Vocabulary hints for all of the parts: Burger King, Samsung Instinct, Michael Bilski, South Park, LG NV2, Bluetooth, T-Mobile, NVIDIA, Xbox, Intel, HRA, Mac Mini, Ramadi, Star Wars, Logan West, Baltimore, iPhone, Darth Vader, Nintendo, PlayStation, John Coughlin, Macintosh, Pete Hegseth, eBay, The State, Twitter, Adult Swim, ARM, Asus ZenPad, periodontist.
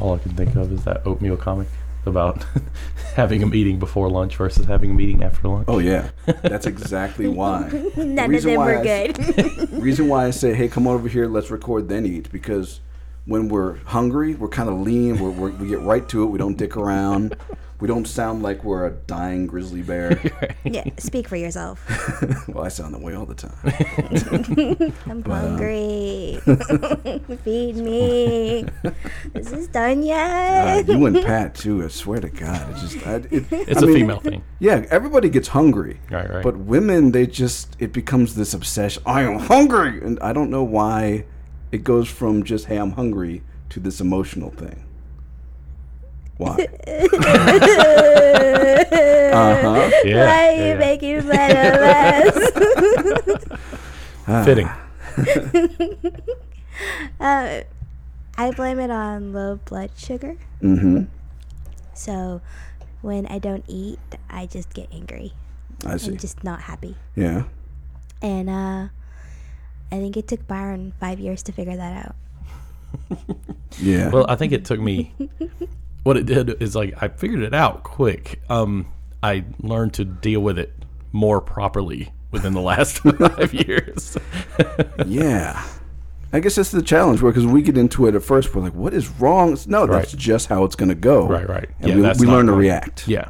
All I can think of is that oatmeal comic about having a meeting before lunch versus having a meeting after lunch. Oh, yeah. That's exactly why. None of them were good. Reason why I say, hey, come over here, let's record, then eat. Because when we're hungry, we're kind of lean. We get right to it. We don't dick around. We don't sound like we're a dying grizzly bear. Right. Yeah, speak for yourself. Well, I sound that way all the time. I'm hungry. Feed me. Is this done yet? You and Pat, too. I swear to God. It's a female thing. Yeah, everybody gets hungry. Right. But women, it becomes this obsession. I am hungry. And I don't know why it goes from just, hey, I'm hungry, to this emotional thing. Why? Yeah, why are you making fun of us? Fitting. I blame it on low blood sugar. Mm-hmm. So when I don't eat, I just get angry. I see. I'm just not happy. Yeah. And I think it took Byron 5 years to figure that out. Yeah. Well, I think it took me... What it did is, I figured it out quick. I learned to deal with it more properly within the last 5 years. Yeah. I guess that's the challenge, because when we get into it at first, we're like, what is wrong? No, that's just how it's going to go. Right. And yeah, we learn to react. Yeah.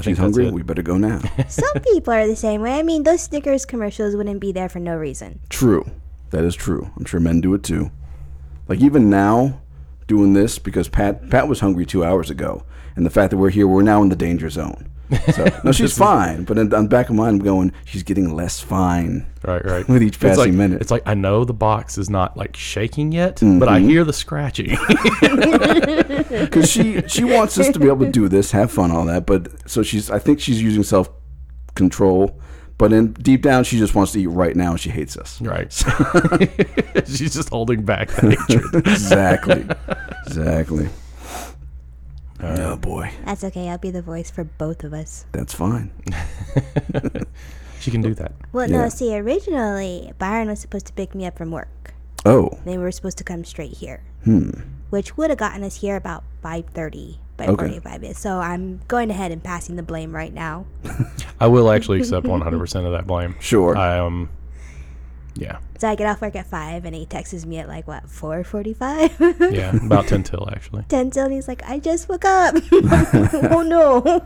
She's hungry, we better go now. Some people are the same way. I mean, those Snickers commercials wouldn't be there for no reason. True. That is true. I'm sure men do it, too. Even now... doing this because Pat was hungry 2 hours ago, and the fact that we're now in the danger zone. So no, she's fine, but in the back of my mind, I'm going, she's getting less fine. Right. With each passing minute, it's like I know the box is not shaking yet, mm-hmm. but I hear the scratching. Because she wants us to be able to do this, have fun, all that. But so I think she's using self control. But deep down, she just wants to eat right now, and she hates us. Right. So she's just holding back that hatred. Exactly. Right. Oh, boy. That's okay. I'll be the voice for both of us. That's fine. She can do that. Well, yeah. No, see, originally, Byron was supposed to pick me up from work. Oh. Then we were supposed to come straight here. Which would have gotten us here about 5:30. By 45 minutes. So I'm going ahead and passing the blame right now. I will actually accept 100% of that blame. Sure. Yeah. So I get off work at 5 and he texts me at 4:45? Yeah, about 10 till actually. 10 till and he's like, I just woke up. Oh no.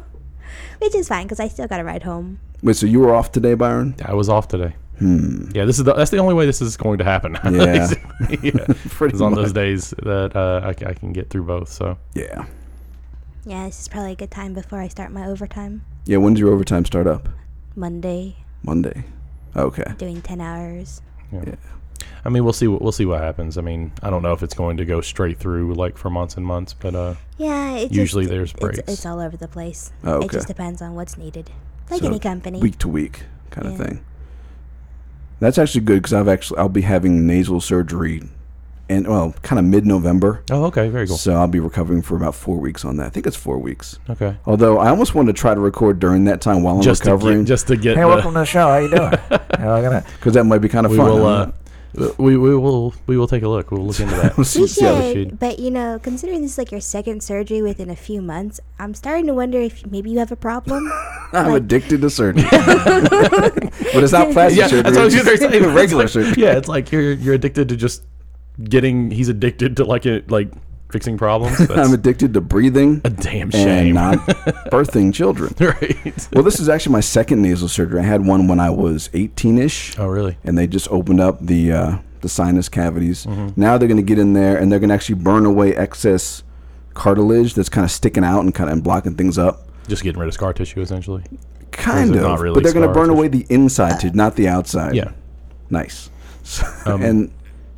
Which is fine because I still got to ride home. Wait, so you were off today, Byron? I was off today. Yeah, that's the only way this is going to happen. Yeah. Pretty much. It's on those days that I can get through both. So. Yeah. Yeah, this is probably a good time before I start my overtime. Yeah, when does your overtime start up? Monday. Okay. Doing 10 hours. Yeah. I mean, we'll see what happens. I mean, I don't know if it's going to go straight through for months and months, but usually there's breaks. It's all over the place. Oh, okay. It just depends on what's needed, so any company. Week to week kind of thing. That's actually good because I'll be having nasal surgery. And, kind of mid-November. Oh, okay. Very cool. So I'll be recovering for about 4 weeks on that. I think it's 4 weeks. Okay. Although I almost wanted to try to record during that time while I'm recovering. Just to get hey, welcome to the show. How you doing? Because that might be kind of fun. We will take a look. We'll look into that. We should. But, considering this is your second surgery within a few months, I'm starting to wonder if maybe you have a problem. I'm addicted to surgery. But it's not plastic surgery. It's not even regular surgery. Yeah, it's you're addicted to just... he's addicted to fixing problems. I'm addicted to breathing. A damn shame. And not birthing children. Right. Well, this is actually my second nasal surgery. I had one when I was 18-ish. Oh, really? And they just opened up the sinus cavities. Mm-hmm. Now they're going to get in there and they're going to actually burn away excess cartilage that's kind of sticking out and blocking things up. Just getting rid of scar tissue, essentially. Kind of. Not really, but they're going to burn away the inside tissue, not the outside. Yeah. Nice.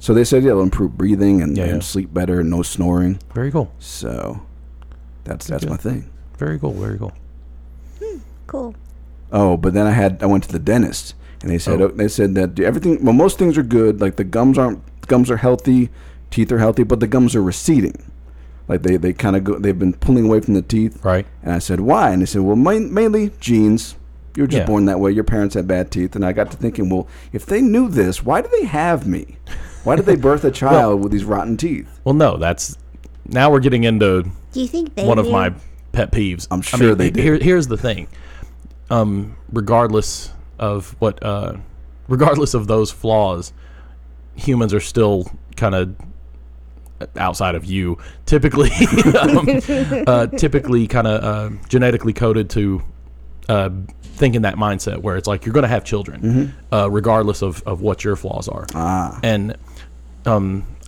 So they said it'll improve breathing and sleep better and no snoring. Very cool. So that's my thing. Very cool. Cool. Oh, but then I went to the dentist and they said that everything. Well, most things are good. The gums are healthy, teeth are healthy, but the gums are receding. They kind of go. They've been pulling away from the teeth. Right. And I said why? And they said mainly genes. You were just born that way. Your parents had bad teeth. And I got to thinking, well, if they knew this, why do they have me? Why did they birth a child with these rotten teeth? Well, no, that's now we're getting into one of my pet peeves. I'm sure they do. Here's the thing. Regardless of those flaws, humans are still kind of outside of you, typically, genetically coded to think in that mindset where it's like you're going to have children, mm-hmm. Regardless of what your flaws are. And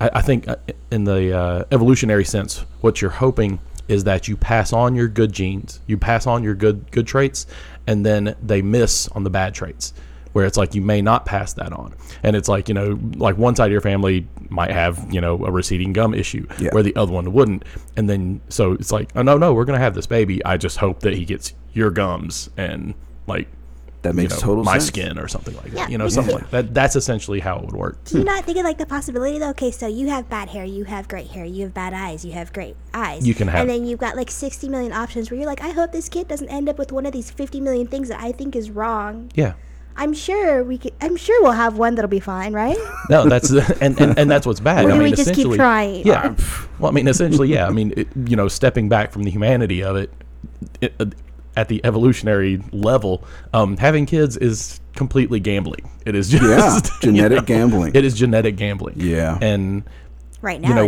I think in the evolutionary sense, what you're hoping is that you pass on your good genes, you pass on your good traits, and then they miss on the bad traits, where it's like you may not pass that on. And it's like, one side of your family might have, a receding gum issue, yeah, where the other one wouldn't. And then, so it's like, oh, no, we're going to have this baby. I just hope that he gets your gums and, that makes total sense. My skin or something like that. Yeah. Something like that. That's essentially how it would work. Do you not think of the possibility though? Okay, so you have bad hair, you have great hair, you have bad eyes, you have great eyes. You can have, and then you've got 60 million options where you're like, I hope this kid doesn't end up with one of these 50 million things that I think is wrong. Yeah. I'm sure we'll have one that'll be fine, right? No, that's and that's what's bad. Or do we just keep trying? Yeah. Well, essentially, yeah. Stepping back from the humanity of it at the evolutionary level, having kids is completely gambling. It is just genetic gambling. It is genetic gambling. Yeah. And right now,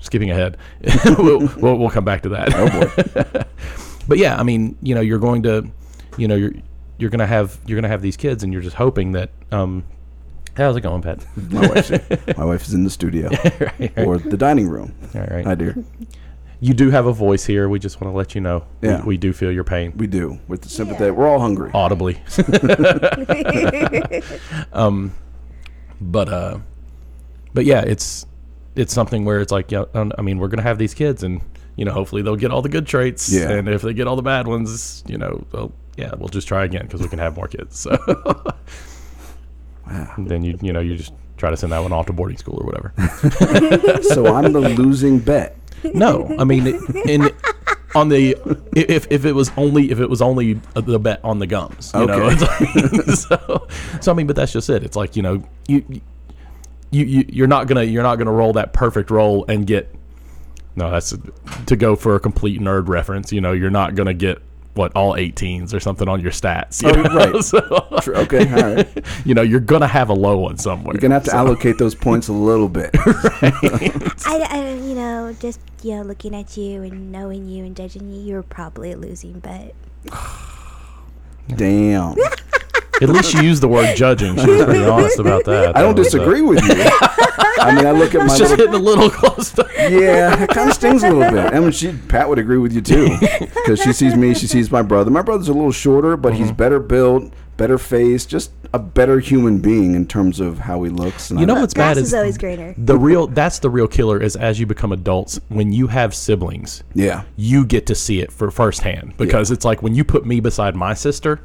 skipping ahead, we'll come back to that. Oh boy. But yeah, you're going to. You're gonna have these kids, and you're just hoping that. How's it going, Pat? My wife is in the studio right. Or the dining room. All right, I do. You do have a voice here. We just want to let you know. Yeah. We do feel your pain. We do, with the sympathy. Yeah. We're all hungry audibly. But yeah, it's something where it's like, we're gonna have these kids, and hopefully they'll get all the good traits, yeah, and if they get all the bad ones, they'll. Yeah, we'll just try again because we can have more kids. So wow. And then you just try to send that one off to boarding school or whatever. So I'm the losing bet. No, if it was only the bet on the gums. Okay. But that's just it. It's like you're not gonna roll that perfect roll and get. No, that's to go for a complete nerd reference. You're not gonna get. What, all 18s or something on your stats? Right. So, okay, all right. You're gonna have a low one somewhere. You're gonna have to allocate those points a little bit. Right. I looking at you and knowing you and judging you, you're probably a losing bet. Damn. At least she used the word judging. She was pretty honest about that. I don't disagree with you. I look at my. It's just hitting a little close. Yeah, it kind of stings a little bit. Pat would agree with you too, because she sees me. She sees my brother. My brother's a little shorter, but mm-hmm. He's better built, better face, just a better human being in terms of how he looks. And what's bad is always greater. That's the real killer is as you become adults, when you have siblings. Yeah, you get to see it firsthand because it's like when you put me beside my sister.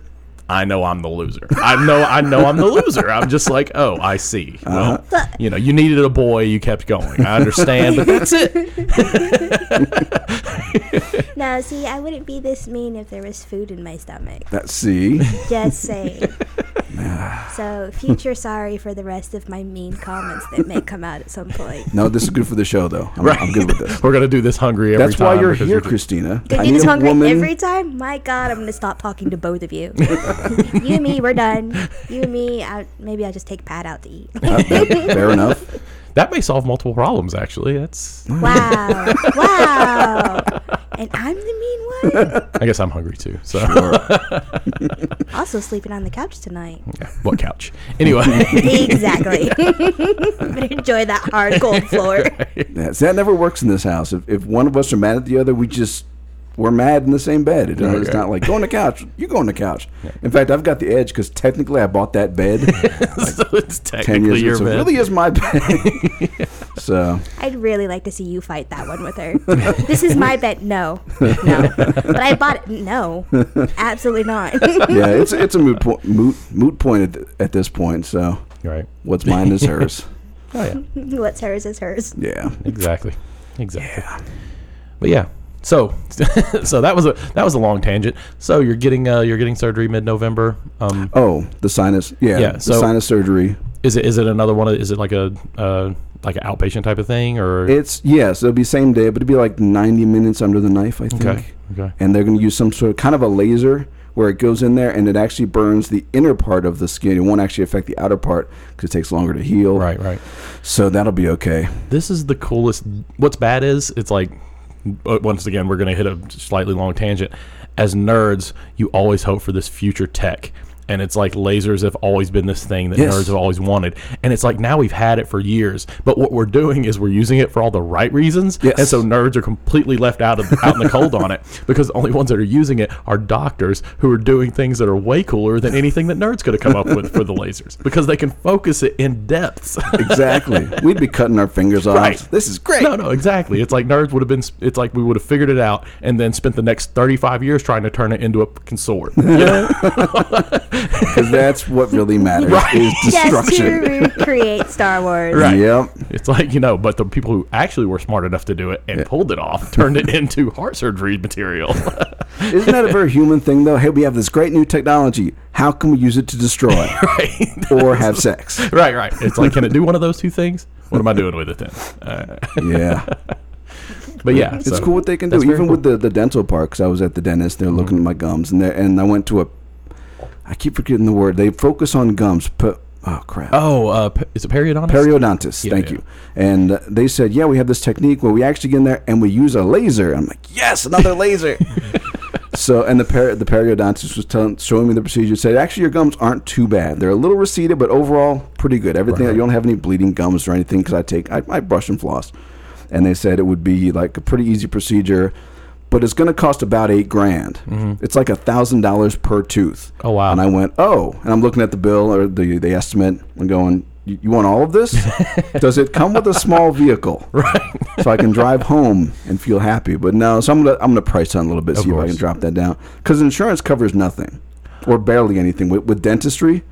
I know I'm the loser. I know I'm the loser. I'm just like, oh, I see. Well, you needed a boy, you kept going. I understand, but that's it. No, see, I wouldn't be this mean if there was food in my stomach. Just saying. So, future sorry for the rest of my mean comments that may come out at some point. No, this is good for the show, though. I'm good with this. We're going to do this hungry every time. That's why you're here, Christina. Going to do this hungry every time? My God, I'm going to stop talking to both of you. You and me, we're done. You and me, maybe I'll just take Pat out to eat. Fair enough. That may solve multiple problems, actually. That's Wow. And I'm the mean one? I guess I'm hungry, too. So. Sure. Also sleeping on the couch tonight. Yeah. What couch? Anyway. Exactly. I'm going to enjoy that hard, cold floor. That never works in this house. If one of us are mad at the other, we're mad in the same bed. It's not like, go on the couch. You go on the couch. Yeah. In fact, I've got the edge because technically I bought that bed. So it's technically your bed. It really is my bed. Yeah. So I'd really like to see you fight that one with her. This is my bed. No. But I bought it. No. Absolutely not. Yeah, it's a moot point at this point. So right. What's mine is hers. Oh, yeah. What's hers is hers. Yeah. Exactly. Yeah. But yeah. So that was a long tangent. So you're getting surgery mid-November. The sinus surgery. Is it another one? Is it like a like an outpatient type of thing, or it's it'll be same day, but it'd be like 90 minutes under the knife, I think. Okay. And they're going to use some sort of kind of a laser where it goes in there and it actually burns the inner part of the skin. It won't actually affect the outer part because it takes longer to heal. Right, right. So that'll be okay. This is the coolest. What's bad is it's like, once again, we're going to hit a slightly long tangent. As nerds, you always hope for this future tech. And it's like lasers have always been this thing that nerds have always wanted. And it's like now we've had it for years. But what we're doing is we're using it for all the right reasons. Yes. And so nerds are completely left out of out in the cold on it, because the only ones that are using it are doctors who are doing things that are way cooler than anything that nerds could have come up with for the lasers, because they can focus it in depths. Exactly. We'd be cutting our fingers off. Right. This is great. No, exactly. It's like nerds would have been, it's like we would have figured it out and then spent the next 35 years trying to turn it into a fucking sword. You know? Because that's what really matters, right, is destruction. Yes, to recreate Star Wars. Right. Yep. It's like, you know, but the people who actually were smart enough to do it and pulled it off turned it into heart surgery material. Isn't that a very human thing, though? Hey, we have this great new technology. How can we use it to destroy right. or have sex? Right, right. It's like, can it do one of those two things? What am I doing with it then? But yeah, it's cool what they can do. Even cool. With the dental part, because I was at the dentist, they're looking at my gums, and I went to a, I keep forgetting the word. They focus on gums. Is it periodontist? Periodontist. Thank you. And they said, yeah, we have this technique where we actually get in there and we use a laser. I'm like, yes, another laser. So, and the periodontist was showing me the procedure. Said, actually, your gums aren't too bad. They're a little receded, but overall, pretty good. Everything. Right. You don't have any bleeding gums or anything, because I brush and floss. And they said it would be like a pretty easy procedure. But it's going to cost about $8,000. Mm-hmm. It's like $1,000 per tooth. Oh, wow. And I went, oh. And I'm looking at the bill or the estimate and going, you want all of this? Does it come with a small vehicle? Right. So I can drive home and feel happy. But no, so I'm gonna price it a little bit, see if I can drop that down. Because insurance covers nothing or barely anything. With dentistry.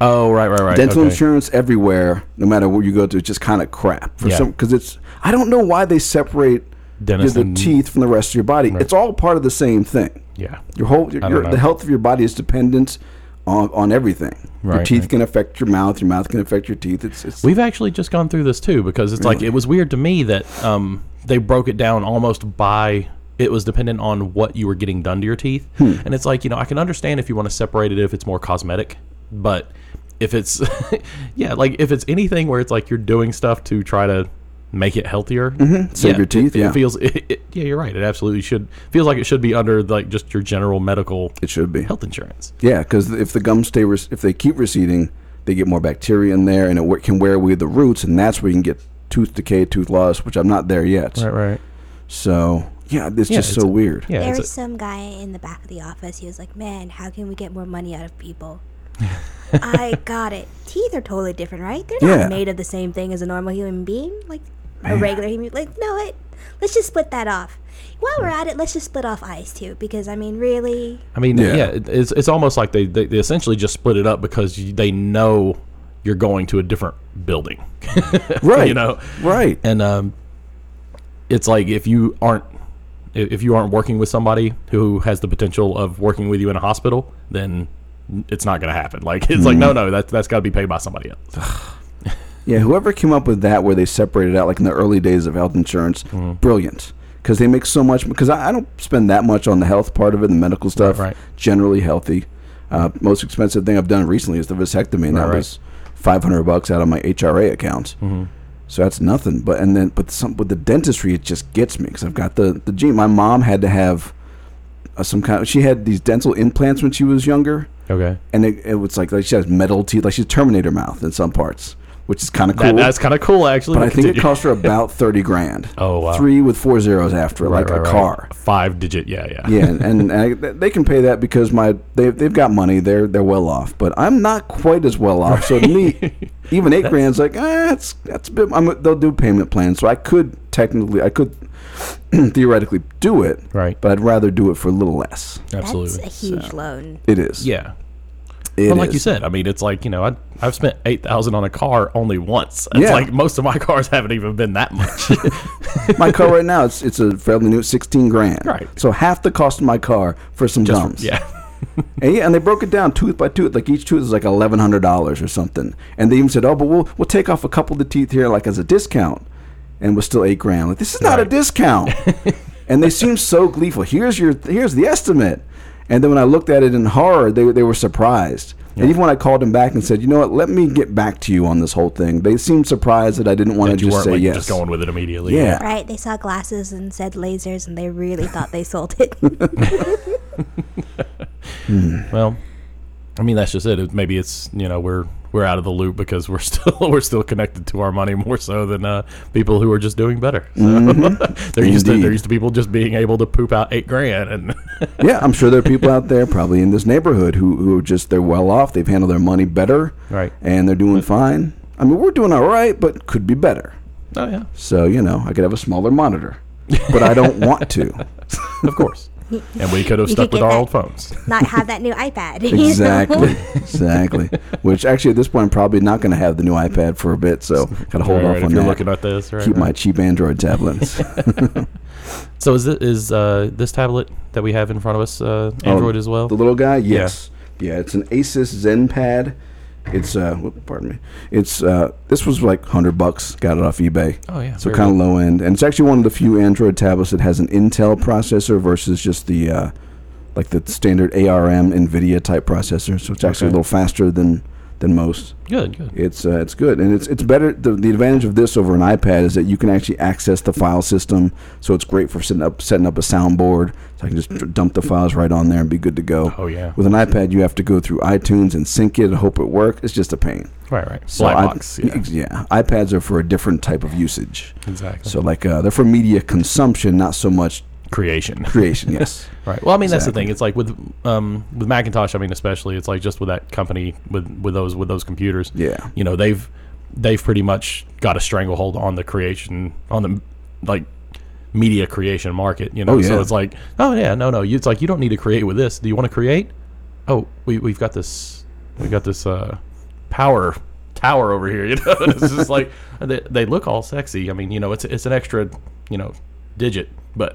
Oh, right. Dental insurance everywhere, no matter where you go to, it's just kind of crap. Because I don't know why they separate the teeth from the rest of your body. Right. It's all part of the same thing. Yeah. The health of your body is dependent on everything. Right, your teeth can affect your mouth. Your mouth can affect your teeth. We've actually just gone through this too, because it's like, it was weird to me that they broke it down almost by, it was dependent on what you were getting done to your teeth. And it's like, you know, I can understand if you want to separate it if it's more cosmetic, but if it's if it's anything where it's like you're doing stuff to try to make it healthier, save your teeth. It feels you're right, it absolutely should, feels like it should be under like just your general medical, it should be health insurance, because if the gums stay if they keep receding, they get more bacteria in there, and it can wear away the roots, and that's where you can get tooth decay, tooth loss, which I'm not there yet. Right So it's so weird. There was some guy in the back of the office, he was like, man, how can we get more money out of people? I got it, teeth are totally different, right? They're not made of the same thing as a normal human being, like a regular human, like, let's just split that off. While we're at it, let's just split off eyes too, because it's almost like they essentially just split it up because they know you're going to a different building, right? You know, right? And it's like if you aren't working with somebody who has the potential of working with you in a hospital, then it's not going to happen. Like it's like no, that's got to be paid by somebody else. Yeah, whoever came up with that, where they separated out, like in the early days of health insurance, brilliant. Because they make so much. Because I don't spend that much on the health part of it, the medical stuff. Right. Generally healthy. Most expensive thing I've done recently is the vasectomy, and that was $500 out of my HRA account. So that's nothing. But with the dentistry, it just gets me, because I've got the gene. My mom had to have some kind of, she had these dental implants when she was younger. Okay. And it was like she has metal teeth, like she's Terminator mouth in some parts, which is kind of cool. That's kind of cool, actually. But I think it cost her about $30,000. Oh, wow. 3 with 4 zeros after, a car. 5-digit, yeah. Yeah, and they can pay that because they've got money. They're well off, but I'm not quite as well off. Right. So to me, even $8,000's like, that's a bit. They'll do payment plans, so I could theoretically do it. Right. But I'd rather do it for a little less. Absolutely, that's a huge loan. It is. Yeah. But like you said, I mean, it's like, you know, I've spent $8,000 on a car only once. It's like most of my cars haven't even been that much. My car right now, it's a fairly new $16,000. Right. So half the cost of my car for some gums. Yeah. And they broke it down tooth by tooth. Like each tooth was like $1,100 or something. And they even said, oh, but we'll take off a couple of the teeth here like as a discount. And was still $8,000. Like, this is not a discount. And they seemed so gleeful. Here's the estimate. And then when I looked at it in horror, they were surprised. Yeah. And even when I called them back and said, you know what, let me get back to you on this whole thing, they seemed surprised that I didn't want to just say yes. Just going with it immediately. Yeah. Right. They saw glasses and said lasers, and they really thought they sold it. Well, I mean, that's just it. Maybe it's, you know, we're out of the loop because we're still connected to our money more so than people who are just doing better. So they're used to people just being able to poop out $8,000. And yeah, I'm sure there are people out there probably in this neighborhood who just, they're well off. They've handled their money better, right? And they're doing fine. I mean, we're doing all right, but could be better. Oh yeah. So you know, I could have a smaller monitor, but I don't want to. Of course. And we could have stuck with our old phones. Not have that new iPad. Exactly. Exactly. Which actually at this point I'm probably not going to have the new iPad for a bit, so got to hold off on that. You're looking at this, right? Keep my cheap Android tablets. So is this tablet that we have in front of us Android as well? The little guy? Yes. Yeah, it's an Asus ZenPad. It's pardon me. It's this was like $100. Got it off eBay. Oh yeah. So kind of low end, and it's actually one of the few Android tablets that has an Intel processor versus just the like the standard ARM NVIDIA type processor. So it's actually a little faster than most. Good. It's good, and it's better. The advantage of this over an iPad is that you can actually access the file system. So it's great for setting up a soundboard. So I can just dump the files right on there and be good to go. Oh yeah. With an iPad, you have to go through iTunes and sync it and hope it works. It's just a pain. Right. So Black box. Yeah. iPads are for a different type of usage. Exactly. So like they're for media consumption, not so much. Creation, yes. Right. Well, I mean, exactly. That's the thing. It's like with Macintosh. I mean, especially, it's like just with that company with those computers. Yeah. You know, they've pretty much got a stranglehold on the creation media creation market. You know, so it's like, oh yeah, no, it's like you don't need to create with this. Do you want to create? Oh, we've got this. We got this power tower over here. You know, and it's just like they look all sexy. I mean, you know, it's an extra, digit. But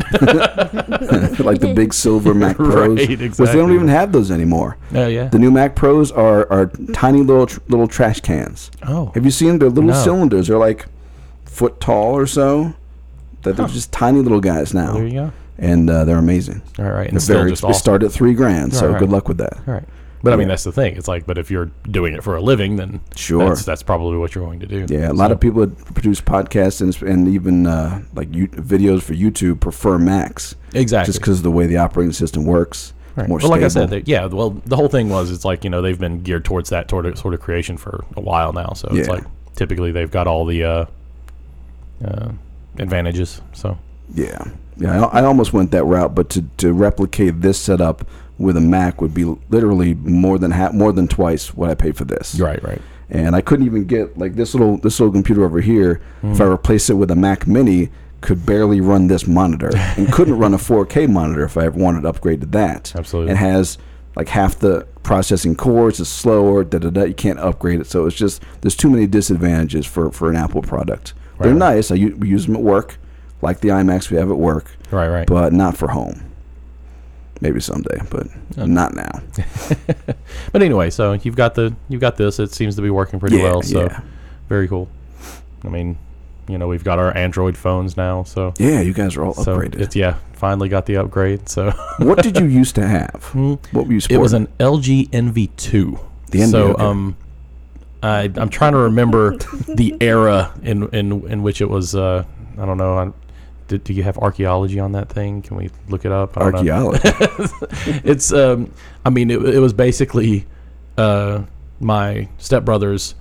like the big silver Mac Pros, right, exactly. Which they don't even have those anymore. Oh yeah, the new Mac Pros are tiny little trash cans. Oh, have you seen their little cylinders? They're like foot tall or so. That they're just tiny little guys now. There you go. And they're amazing. All right, and they start at $3,000. So good luck with that. All right. But I mean, that's the thing. It's like, but if you're doing it for a living, then that's probably what you're going to do. Yeah, a lot of people that produce podcasts and even videos for YouTube prefer Macs. Exactly. Just because of the way the operating system works. Right. More stable. Like I said, the whole thing was, it's like, they've been geared towards that sort of creation for a while now. So it's like, typically they've got all the advantages. So yeah. I almost went that route, but to replicate this setup with a Mac would be literally more than twice what I paid for this. Right. And I couldn't even get like this little computer over here. If I replace it with a Mac Mini, could barely run this monitor and couldn't run a 4K monitor if I ever wanted to upgrade to that. Absolutely. It has like half the processing cores. It's slower. You can't upgrade it. So it's just there's too many disadvantages for an Apple product. Right. They're nice. We use them at work, like the iMacs we have at work. Right. But not for home. Maybe someday, but not now. But anyway, so you've got this. It seems to be working pretty well. So very cool. I mean, we've got our Android phones now. So yeah, you guys are all upgraded. Finally got the upgrade. So what did you used to have? What were you supporting? It was an LG NV2. I'm trying to remember the era in which it was. I don't know. Do you have archaeology on that thing? Can we look it up? Archaeology. It's I mean, it was basically my stepbrother's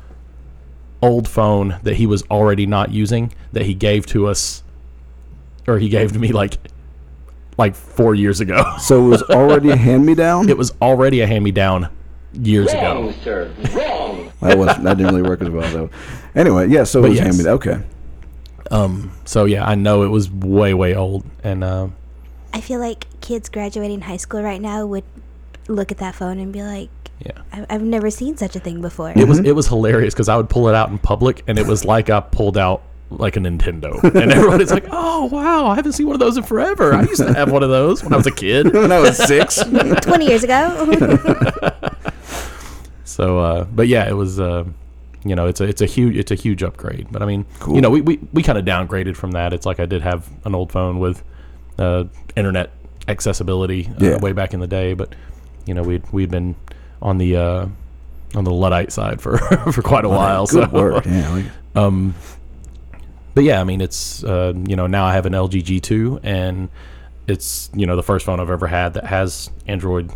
old phone that he was already not using that he gave to us, or he gave to me like 4 years ago. So it was already a hand-me-down? It was already a hand-me-down years ago. Wrong, sir. Wrong. That didn't really work as well, though. Anyway, so it was hand-me-down. Okay. So yeah, I know it was way, way old, and I feel like kids graduating high school right now would look at that phone and be like, "Yeah, I've never seen such a thing before." It was hilarious because I would pull it out in public, and it was like I pulled out like a Nintendo. And everybody's like, oh, wow, I haven't seen one of those in forever. I used to have one of those when I was a kid. When I was 6. 20 years ago. So, but yeah, it was, you know, it's a huge upgrade. But I mean, cool. You know, we kind of downgraded from that. It's like I did have an old phone with internet accessibility way back in the day. But, you know, we'd been on the Luddite side for quite a while. Good so. Word. Yeah. But yeah, I mean, it's, you know, now I have an LG G2 and it's, you know, the first phone I've ever had that has an Android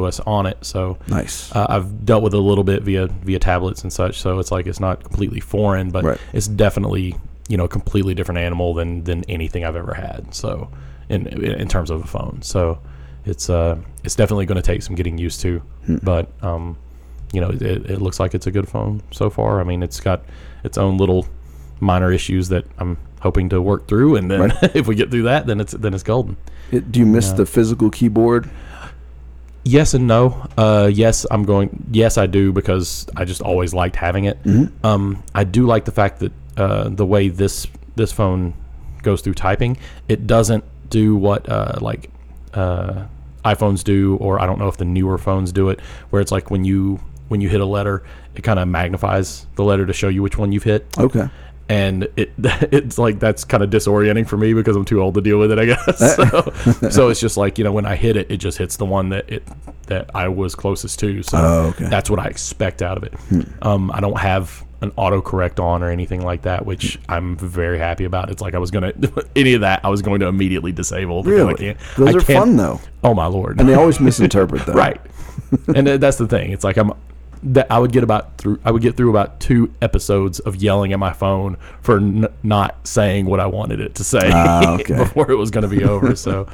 OS on it. So nice. I've dealt with it a little bit via tablets and such. So it's like, it's not completely foreign, but It's definitely, you know, a completely different animal than anything I've ever had. So in terms of a phone. So it's definitely going to take some getting used to, but, you know, it looks like it's a good phone so far. I mean, it's got its own little minor issues that I'm hoping to work through, and then if we get through that, then it's golden. Do you miss the physical keyboard? Yes and no. Yes, I do, because I just always liked having it. Mm-hmm. I do like the fact that the way this phone goes through typing, it doesn't do what iPhones do, or I don't know if the newer phones do it, where it's like when you hit a letter, it kind of magnifies the letter to show you which one you've hit. Okay. And it's like, that's kind of disorienting for me because I'm too old to deal with it, I guess. So it's just like, you know, when I hit it, it just hits the one that I was closest to. So That's what I expect out of it. I don't have an autocorrect on or anything like that, which I'm very happy about. It's like I was going to any of that, I was going to immediately disable. Really? Those are fun though. Oh my Lord. And they always misinterpret that. Right. And that's the thing. It's like I would get through about 2 episodes of yelling at my phone for not saying what I wanted it to say before it was going to be over. So,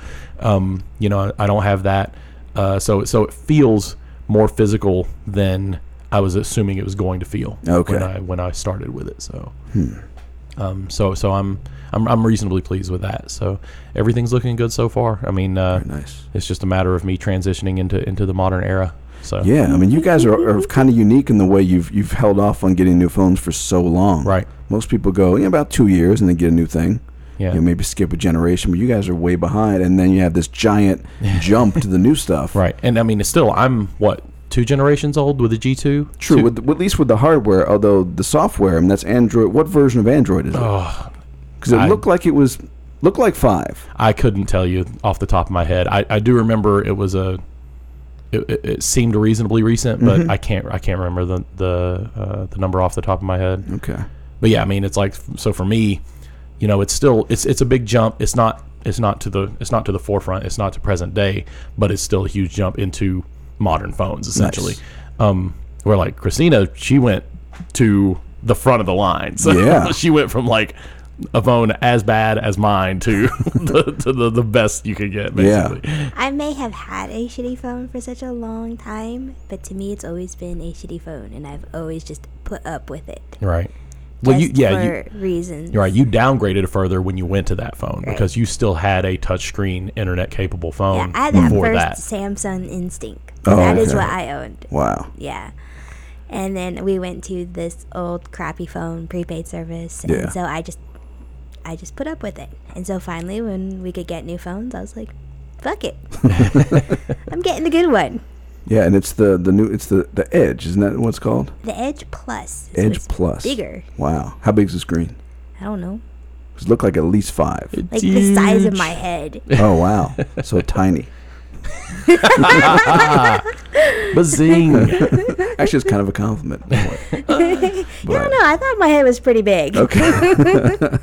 you know, I don't have that. So it feels more physical than I was assuming it was going to feel when I started with it. So, so I'm reasonably pleased with that. So everything's looking good so far. I mean, nice. It's just a matter of me transitioning into the modern era. So. Yeah, I mean, you guys are kind of unique in the way you've held off on getting new phones for so long. Right. Most people go about 2 years and then get a new thing. Yeah. Maybe skip a generation, but you guys are way behind, and then you have this giant jump to the new stuff. Right. And I mean, it's still, I'm 2 generations old with the G2. True. With at least with the hardware, although the software, I mean, that's Android. What version of Android is it? Because it looked like it was like 5. I couldn't tell you off the top of my head. I do remember it was a. It seemed reasonably recent, but I can't remember the number off the top of my head. Okay, but yeah, I mean, it's like, so for me, you know, it's still it's a big jump. It's not to the forefront. It's not to present day, but it's still a huge jump into modern phones essentially. Nice. Where like Christina, she went to the front of the line. So she went from like a phone as bad as mine to the best you could get, basically. Yeah. I may have had a shitty phone for such a long time, but to me, it's always been a shitty phone, and I've always just put up with it. Right. Well, for reasons. Right. You downgraded further when you went to that phone because you still had a touchscreen, internet-capable phone. Yeah, I had that first Samsung Instinct. That is what I owned. Wow. Yeah. And then we went to this old crappy phone, prepaid service, and so I just put up with it. And so finally, when we could get new phones, I was like, fuck it. I'm getting the good one. Yeah, and it's the Edge, isn't that what it's called? The Edge Plus. Bigger. Wow. How big is the screen? I don't know. It looked like at least 5. It's like huge. The size of my head. Oh, wow. So tiny. Bazing. Actually, it's kind of a compliment. No, I thought my head was pretty big. Okay.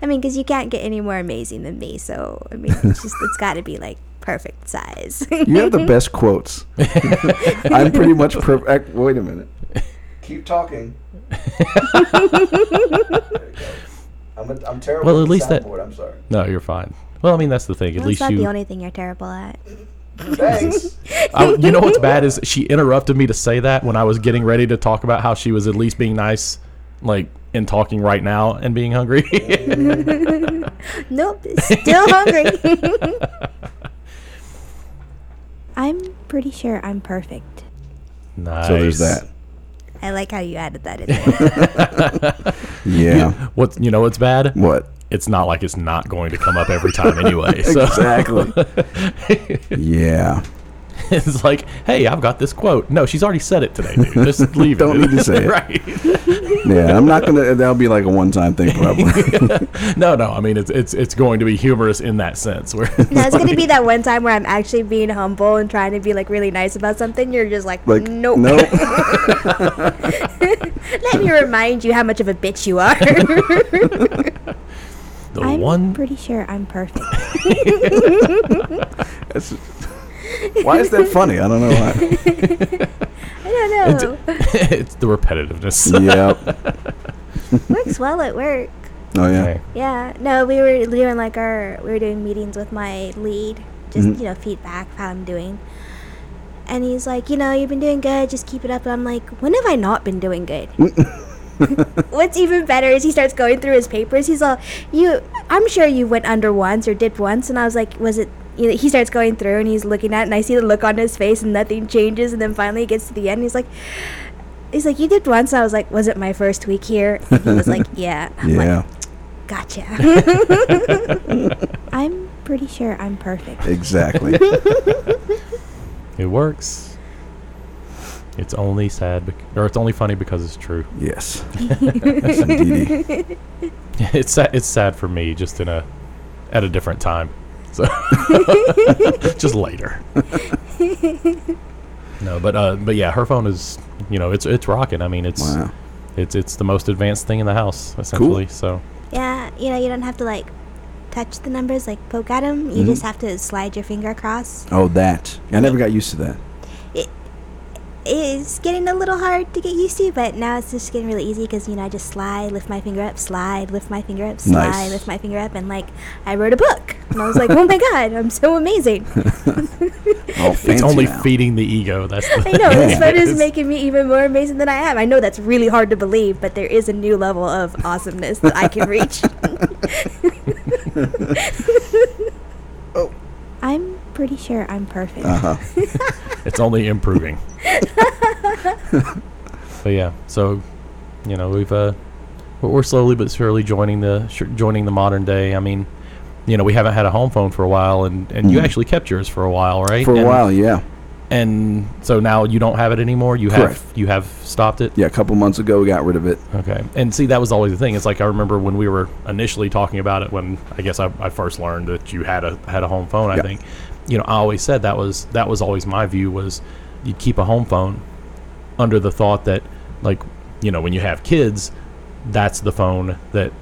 I mean, because you can't get any more amazing than me, so I mean, it's got to be like perfect size. You have the best quotes. I'm pretty much perfect. Wait a minute. Keep talking. I'm terrible. Well, at least soundboard. I'm sorry. No, you're fine. Well, I mean, that's the thing. At least that's the only thing you're terrible at. Thanks. You know what's bad is she interrupted me to say that when I was getting ready to talk about how she was at least being nice, like. And talking right now and being hungry. Nope, still hungry. I'm pretty sure I'm perfect. Nice. So there's that. I like how you added that in there. Yeah. You know what's bad? What? It's not like it's not going to come up every time anyway. So. Exactly. Yeah. It's like, hey, I've got this quote. No, she's already said it today, dude. Just leave Don't need to say it. Right. Yeah, I'm not going to. That'll be like a one-time thing probably. No. I mean, it's going to be humorous in that sense. Where it's going to be that one time where I'm actually being humble and trying to be like really nice about something. You're just like nope. Let me remind you how much of a bitch you are. I'm pretty sure I'm perfect. Why is that funny? I don't know why. I don't know. It's the repetitiveness. Yep. Works well at work. Oh, yeah. Okay. Yeah. No, we were doing meetings with my lead, just, mm-hmm. Feedback how I'm doing. And he's like, you've been doing good. Just keep it up. And I'm like, when have I not been doing good? What's even better is he starts going through his papers. He's all, I'm sure you went under once or did once. And I was like, was it? He starts going through and he's looking at it, and I see the look on his face and nothing changes, and then finally he gets to the end and he's like, you did once. I was like, was it my first week here? And he was like, yeah. I'm like, gotcha. I'm pretty sure I'm perfect. Exactly. It works. It's only sad, or it's only funny because it's true. Yes. Yes, indeed. It's sad for me, just at a different time. So just later. No, but yeah, her phone is, it's rocking. I mean, it's the most advanced thing in the house essentially. Cool. So yeah, you don't have to touch the numbers, poke at them. You just have to slide your finger across. Oh, that I never got used to that. It's getting a little hard to get used to, but now it's just getting really easy because, I just slide, lift my finger up, slide, lift my finger up, slide, nice. Lift my finger up, and, I wrote a book. And I was like, oh, my God, I'm so amazing. It's only now. Feeding the ego. That's the I know. Thing. This photo is making me even more amazing than I am. I know that's really hard to believe, but there is a new level of awesomeness that I can reach. Oh. I'm pretty sure I'm perfect. It's only improving. But yeah, so we've we're slowly but surely joining the modern day. I mean, we haven't had a home phone for a while, and you actually kept yours for a while, right? Yeah. And so now you don't have it anymore. You Correct. Have you have stopped it? Yeah, a couple months ago we got rid of it. Okay. And see, that was always the thing. It's I remember when we were initially talking about it, when I guess I first learned that you had a home phone. Yeah. I think, I always said that was always my view, was you'd keep a home phone under the thought that when you have kids, that's the phone that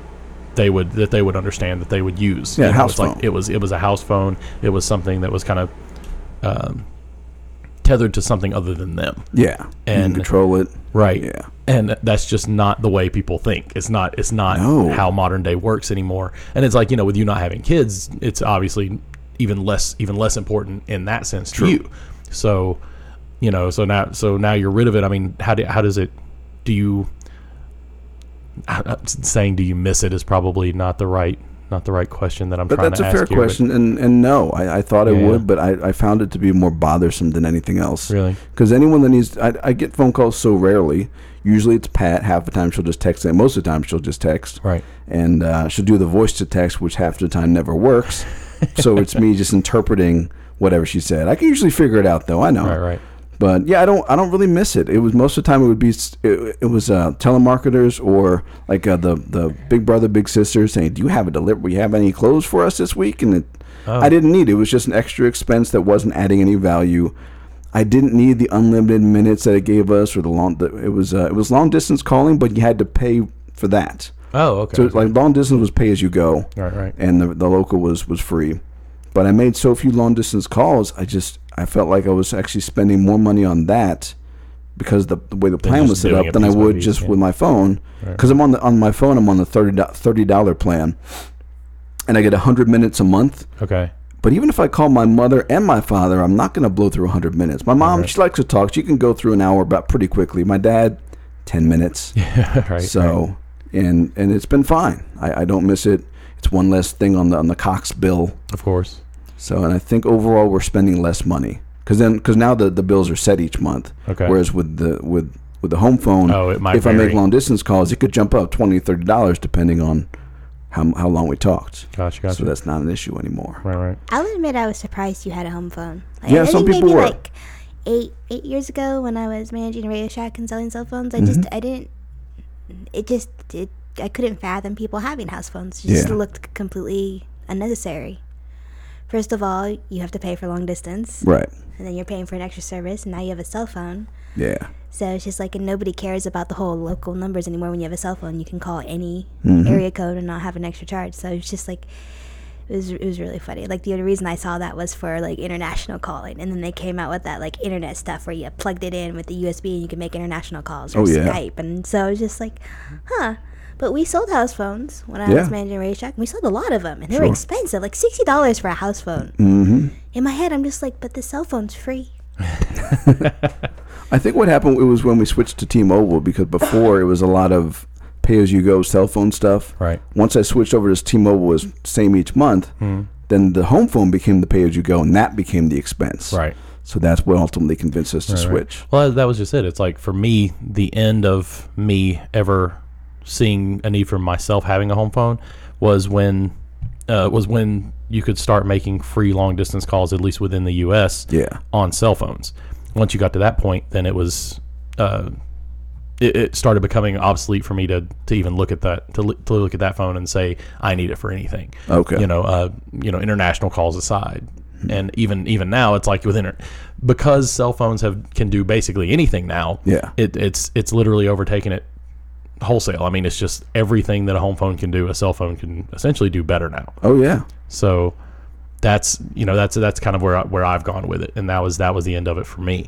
they would understand, that they would use. Yeah, house phone. It was a house phone. It was something that was kind of tethered to something other than them. Yeah. And you control it. Right. Yeah. And that's just not the way people think. It's not how modern day works anymore. And it's with you not having kids, it's obviously even less important in that sense to you. So, so now you're rid of it. I mean, do you miss it is probably not the right question that I'm trying to ask you. But that's a fair question, and no, I thought I would, but I found it to be more bothersome than anything else. Really? Because anyone that needs... I get phone calls so rarely. Usually it's Pat. Half the time she'll just text. And most of the time she'll just text. Right. And she'll do the voice to text, which half the time never works. So it's me just interpreting whatever she said. I can usually figure it out, though. I know. Right. But yeah, I don't really miss it. It was most of the time it was telemarketers or the big brother, big sister saying, "Do you have a delivery? You have any clothes for us this week?" And I didn't need it. It was just an extra expense that wasn't adding any value. I didn't need the unlimited minutes that it gave us, or the long. It was long distance calling, but you had to pay for that. Oh, okay. So long distance was pay as you go. Right. And the local was free. But I made so few long distance calls, I felt like I was actually spending more money on that because the way the plan was set up than I would just with my phone. Because I'm on my phone, I'm on the $30 plan, and I get 100 minutes a month. Okay. But even if I call my mother and my father, I'm not going to blow through 100 minutes. My mom, she likes to talk. She can go through an hour about pretty quickly. My dad, 10 minutes. Yeah, right. So and it's been fine. I don't miss it. It's one less thing on the Cox bill. Of course. So, and I think overall we're spending less money because now the bills are set each month. Okay. Whereas with With the home phone, if I make long distance calls, it could jump up $20, $30 depending on how long we talked. Gotcha. So that's not an issue anymore. Right. I'll admit I was surprised you had a home phone. Like, yeah, some people were. Like eight years ago when I was managing Radio Shack and selling cell phones, I couldn't fathom people having house phones. It just looked completely unnecessary. First of all, you have to pay for long distance. Right. And then you're paying for an extra service, and now you have a cell phone. Yeah. So it's just like, and nobody cares about the whole local numbers anymore. When you have a cell phone, you can call any area code and not have an extra charge. So it's just like, it was really funny. Like, the only reason I saw that was for like international calling. And then they came out with that like internet stuff where you plugged it in with the USB and you can make international calls or Skype. And so it was just like, huh. But we sold house phones when I was managing Radio Shack. We sold a lot of them, and they were expensive, like $60 for a house phone. Mm-hmm. In my head, I'm just like, but the cell phone's free. I think what happened was when we switched to T-Mobile, because before it was a lot of pay-as-you-go cell phone stuff. Right. Once I switched over to T-Mobile, was same each month. Mm-hmm. Then the home phone became the pay-as-you-go, and that became the expense. Right. So that's what ultimately convinced us to switch. Right. Well, that was just it. It's like, for me, the end of me ever seeing a need for myself having a home phone was when you could start making free long distance calls, at least within the U.S. On cell phones. Once you got to that point, then it was it started becoming obsolete for me to even look at that, to look at that phone and say I need it for anything. Okay, international calls aside. And even now, it's like because cell phones can do basically anything now. Yeah, it's literally overtaken it wholesale. I mean, it's just everything that a home phone can do, a cell phone can essentially do better now. Oh yeah. So that's that's kind of where I've gone with it, and that was the end of it for me.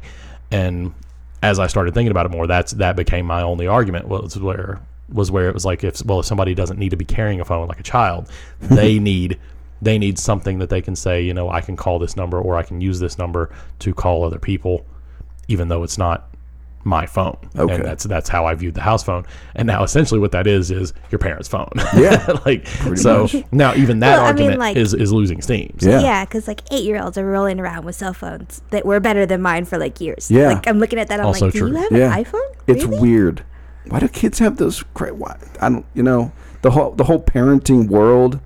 And as I started thinking about it more, that became my only argument was where it was like, if somebody doesn't need to be carrying a phone like a child, they need something that they can say, I can call this number, or I can use this number to call other people, even though it's not my phone. Okay. And that's how I viewed the house phone. And now essentially what that is your parents' phone. Yeah. Like, so much. Now even that argument is losing steam. So. Yeah, because like 8-year-olds are rolling around with cell phones that were better than mine for like years. Yeah. Like, I'm looking at that, I'm also like, do you have an iPhone? Really? It's weird. Why do kids have those? Why? I don't. The whole parenting world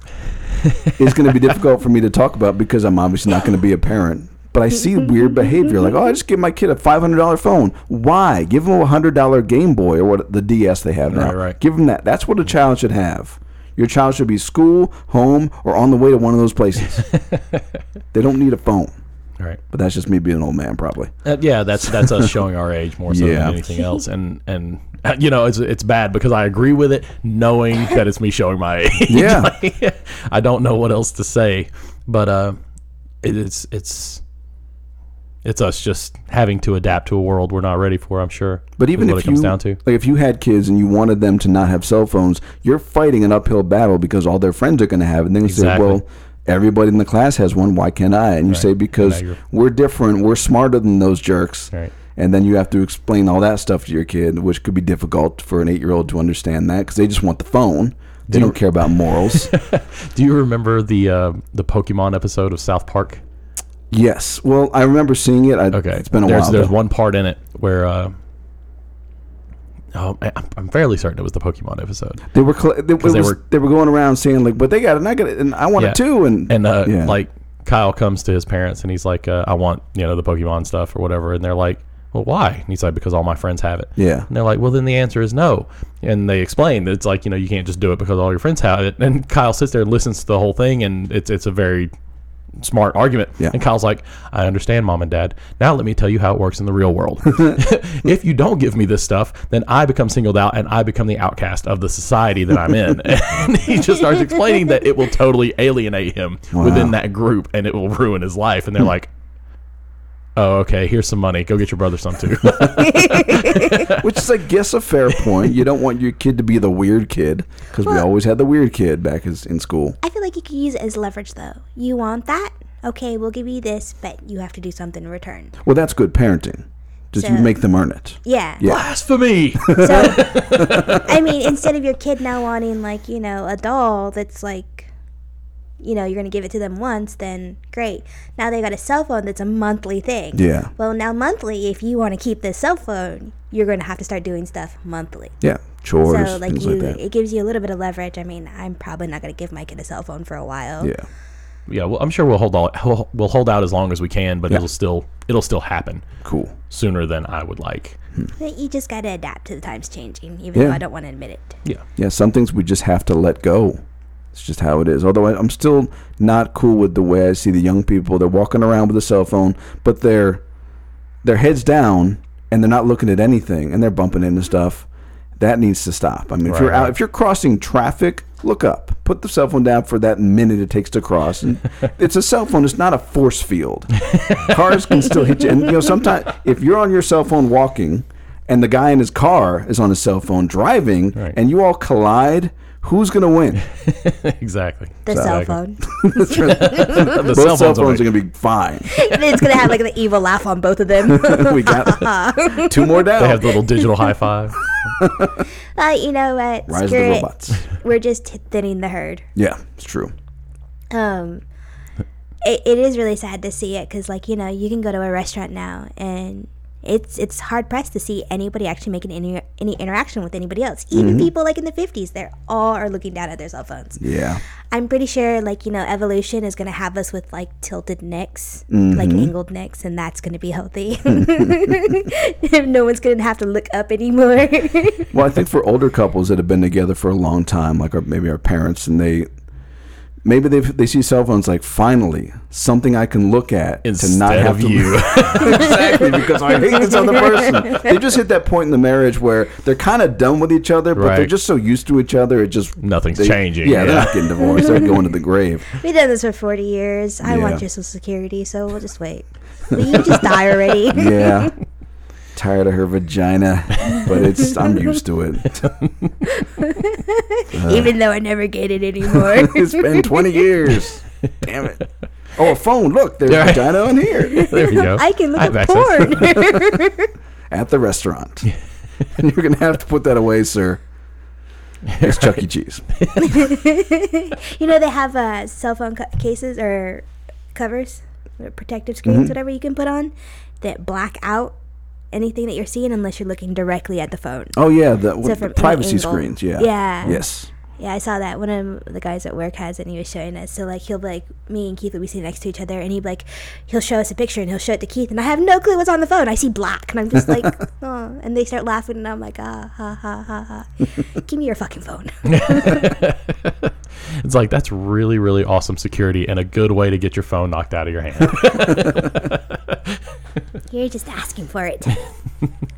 is going to be difficult for me to talk about because I'm obviously not going to be a parent. But I see weird behavior, like, I just give my kid a $500 phone. Why? Give him a $100 Game Boy or what, the DS they have now. Right. Give him that. That's what a child should have. Your child should be school, home, or on the way to one of those places. They don't need a phone. Right. But that's just me being an old man, probably. That's us showing our age more so than anything else. And it's bad because I agree with it, knowing that it's me showing my age. Yeah. Like, I don't know what else to say, but it's us just having to adapt to a world we're not ready for, I'm sure. But even if if you had kids and you wanted them to not have cell phones, you're fighting an uphill battle because all their friends are going to have it. And then you say, well, everybody in the class has one. Why can't I? And you say, because we're different. We're smarter than those jerks. Right. And then you have to explain all that stuff to your kid, which could be difficult for an 8-year-old to understand that because they just want the phone. They don't care about morals. Do you remember the Pokemon episode of South Park? Yes. Well, I remember seeing it. It's been a while. There's one part in it where I'm fairly certain it was the Pokemon episode. They were going around saying like, but they got it, and I got it, and I want it too, and like Kyle comes to his parents and he's like, I want the Pokemon stuff or whatever, and they're like, well, why? And he's like, because all my friends have it. Yeah. And they're like, well, then the answer is no. And they explain that it's like, you can't just do it because all your friends have it. And Kyle sits there and listens to the whole thing, and it's a very smart argument. Yeah. And Kyle's like, I understand, Mom and Dad. Now let me tell you how it works in the real world. If you don't give me this stuff, then I become singled out and I become the outcast of the society that I'm in. And he just starts explaining that it will totally alienate him within that group and it will ruin his life. And they're like, oh, okay, here's some money. Go get your brother some, too. Which is, I guess, a fair point. You don't want your kid to be the weird kid, because we always had the weird kid back in school. I feel like you could use it as leverage, though. You want that? Okay, we'll give you this, but you have to do something in return. Well, that's good parenting. Just you make them earn it. Yeah. Blasphemy! So, I mean, instead of your kid now wanting, like, a doll that's, like, you know, you're going to give it to them once, then great. Now they got a cell phone that's a monthly thing. Yeah. Well, now monthly, if you want to keep this cell phone, you're going to have to start doing stuff monthly. Yeah. Chores, so, like, things like that. It gives you a little bit of leverage. I mean, I'm probably not going to give my kid a cell phone for a while. Yeah. Yeah, well, I'm sure we'll hold out as long as we can, but it'll still happen. Cool. Sooner than I would like. You just got to adapt to the times changing, even though I don't want to admit it. Yeah. Yeah, some things we just have to let go. It's just how it is. Although I'm still not cool with the way I see the young people. They're walking around with a cell phone, but their heads down and they're not looking at anything and they're bumping into stuff. That needs to stop. I mean, right. if you're crossing traffic, look up. Put the cell phone down for that minute it takes to cross. And it's a cell phone. It's not a force field. Cars can still hit you. And, you know, sometimes if you're on your cell phone walking and the guy in his car is on his cell phone driving and you all collide, who's going to win? Exactly. The cell phone. That's right. Both cell phones are going to be fine. It's going to have like an evil laugh on both of them. We got two more down. They have the little digital high five. You know what? Rise of the robots. We're just thinning the herd. Yeah, it's true. It is really sad to see it because, like, you know, you can go to a restaurant now and it's hard pressed to see anybody actually making any interaction with anybody else. Even people like in the 50s, they're all are looking down at their cell phones. Yeah. I'm pretty sure, like, you know, evolution is going to have us with, like, tilted necks, like angled necks, and that's going to be healthy. No one's going to have to look up anymore. Well, I think for older couples that have been together for a long time, like maybe our parents, and they see cell phones like, finally, something I can look at instead to not have to you. Exactly, because I hate this other person. They just hit that point in the marriage where they're kind of done with each other, but they're just so used to each other. Nothing's changing. Yeah, they're not getting divorced. They're going to the grave. We've done this for 40 years. I want your Social Security, so we'll just wait. Will you just die already? Yeah. Tired of her vagina, but I'm used to it. Even though I never get it anymore. It's been 20 years. Damn it. Oh, a phone. Look, there's a vagina in here. There you go. I can look at porn. At the restaurant. And you're going to have to put that away, sir. It's Chuck E. Cheese. You know, they have cell phone cases or covers, or protective screens, whatever you can put on, that black out anything that you're seeing unless you're looking directly at the phone. Oh yeah, the privacy screens. Yeah. Yeah. Yes. Yeah, I saw that. One of the guys at work has it, and he was showing us. So, like, he'll be like, me and Keith will be sitting next to each other, and he'll show us a picture, and he'll show it to Keith, and I have no clue what's on the phone. I see black, and I'm just like, oh, and they start laughing, and I'm like, ha, ha, ha, ha. Give me your fucking phone. It's like, that's really, really awesome security and a good way to get your phone knocked out of your hand. You're just asking for it.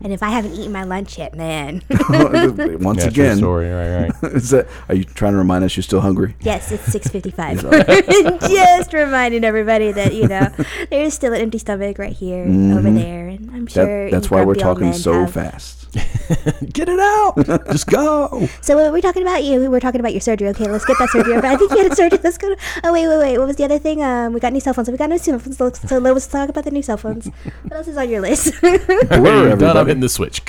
And if I haven't eaten my lunch yet, man. Once again. Story. Right. Is that, are you trying to remind us you're still hungry? Yes, it's 6:55. Just reminding everybody that, you know, there's still an empty stomach right here, over there. And I'm sure that's why we're talking so fast. Get it out. Just go. So what were we talking about? We were talking about your surgery. Okay, let's get that surgery over. I think you had a surgery. Let's go. Oh, wait. What was the other thing? We got new cell phones. We got new cell phones. So let's talk about the new cell phones. What else is on your list? Blur, I'm hitting the switch.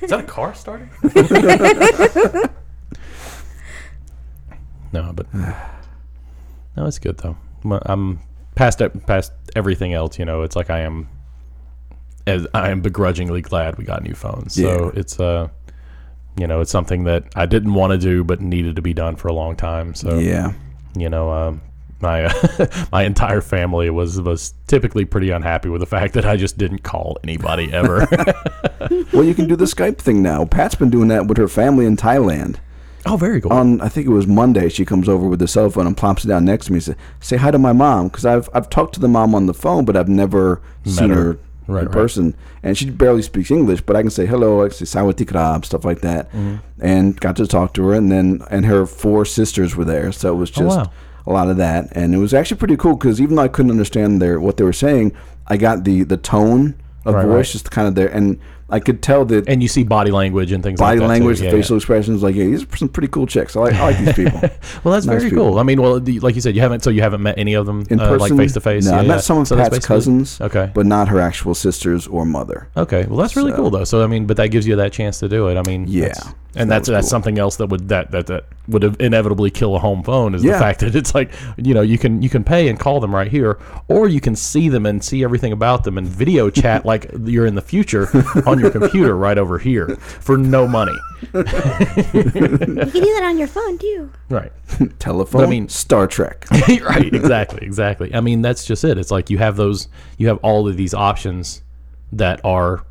Is that a car starter? No, it's good though. I'm past everything else. You know, it's like I am begrudgingly glad we got new phones. Yeah. So it's you know, it's something that I didn't want to do but needed to be done for a long time. So yeah, you know, my entire family was typically pretty unhappy with the fact that I just didn't call anybody ever. Well, you can do the Skype thing now. Pat's been doing that with her family in Thailand. Oh, very cool. On, I think it was Monday, she comes over with a cell phone and plops it down next to me and says, "Say hi to my mom," because I've talked to the mom on the phone, but I've never seen her in person. And she barely speaks English, but I can say hello, I can say sawadee krab, stuff like that, and got to talk to her. And her four sisters were there, so it was just... Oh, wow. A lot of that, and it was actually pretty cool because even though I couldn't understand what they were saying, I got the tone of voice, just kind of there, and I could tell that. And you see body language and things like that. Body language, yeah, facial expressions. Like, yeah, these are some pretty cool chicks. I like these people. Well, that's nice, very people. Cool. I mean, well, like you said, you haven't met any of them in person, like face to face. No, yeah, I met some of Pat's cousins, but not her actual sisters or mother. Okay, well, that's really cool though. So I mean, but that gives you that chance to do it. I mean, yeah, that's cool. Something else that would that would inevitably kill a home phone is the fact that it's like, you know, you can pay and call them right here, or you can see them and see everything about them and video chat like you're in the future on your computer right over here for no money. You can do that on your phone too. Right. Telephone. I mean, Star Trek. Right. Exactly. I mean, that's just it. It's like you have all of these options that are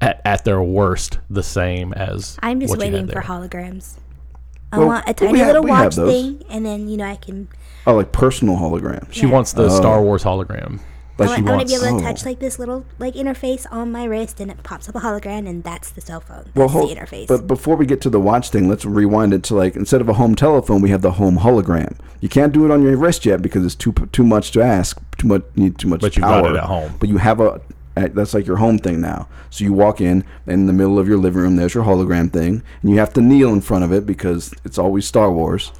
at their worst the same as. I'm just waiting for holograms. I want a tiny little watch thing, and then, you know, I can. Oh, like personal hologram. She wants the Star Wars hologram. But I want to be able to touch like this little like interface on my wrist, and it pops up a hologram, and that's the cell phone. That's the interface. But before we get to the watch thing, let's rewind it to, like, instead of a home telephone, we have the home hologram. You can't do it on your wrist yet because it's too much to ask, too much power. But you got it at home. But you have that's like your home thing now. So you walk in the middle of your living room, there's your hologram thing, and you have to kneel in front of it because it's always Star Wars.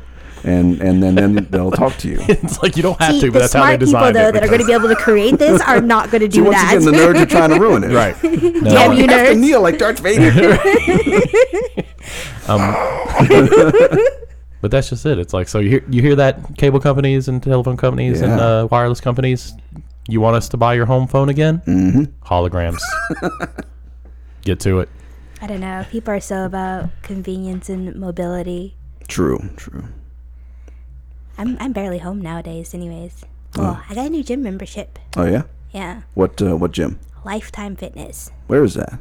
And then they'll talk to you. It's like you don't have to, but that's how they designed it. The smart people, though, that are going to be able to create this are not going to do that. Once again, the nerds are trying to ruin it. Right. No. Damn you nerds. You have to kneel like Darth Vader. But that's just it. It's like, so you hear that, cable companies and telephone companies and wireless companies, you want us to buy your home phone again? Mm-hmm. Holograms. Get to it. I don't know. People are so about convenience and mobility. True. I'm barely home nowadays anyways. Well, I got a new gym membership. Oh, yeah? Yeah. What gym? Lifetime Fitness. Where is that?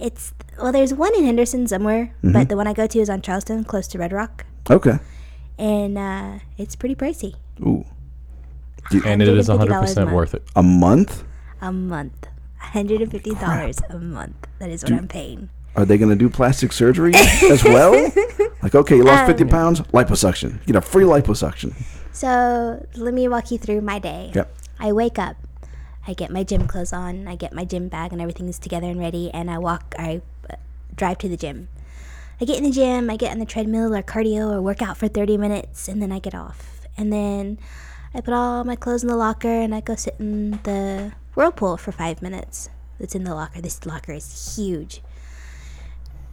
It's, well, there's one in Henderson somewhere, but the one I go to is on Charleston, close to Red Rock. Okay. And it's pretty pricey. Ooh. And it is 100% worth it. A month? A month. $150 a month. That is what I'm paying. Are they going to do plastic surgery as well? Like, okay, you lost 50 pounds, liposuction. You know, free liposuction. So let me walk you through my day. Yep. I wake up. I get my gym clothes on. I get my gym bag and everything's together and ready. And I drive to the gym. I get in the gym. I get on the treadmill or cardio or work out for 30 minutes. And then I get off. And then I put all my clothes in the locker and I go sit in the whirlpool for 5 minutes. It's in the locker. This locker is huge.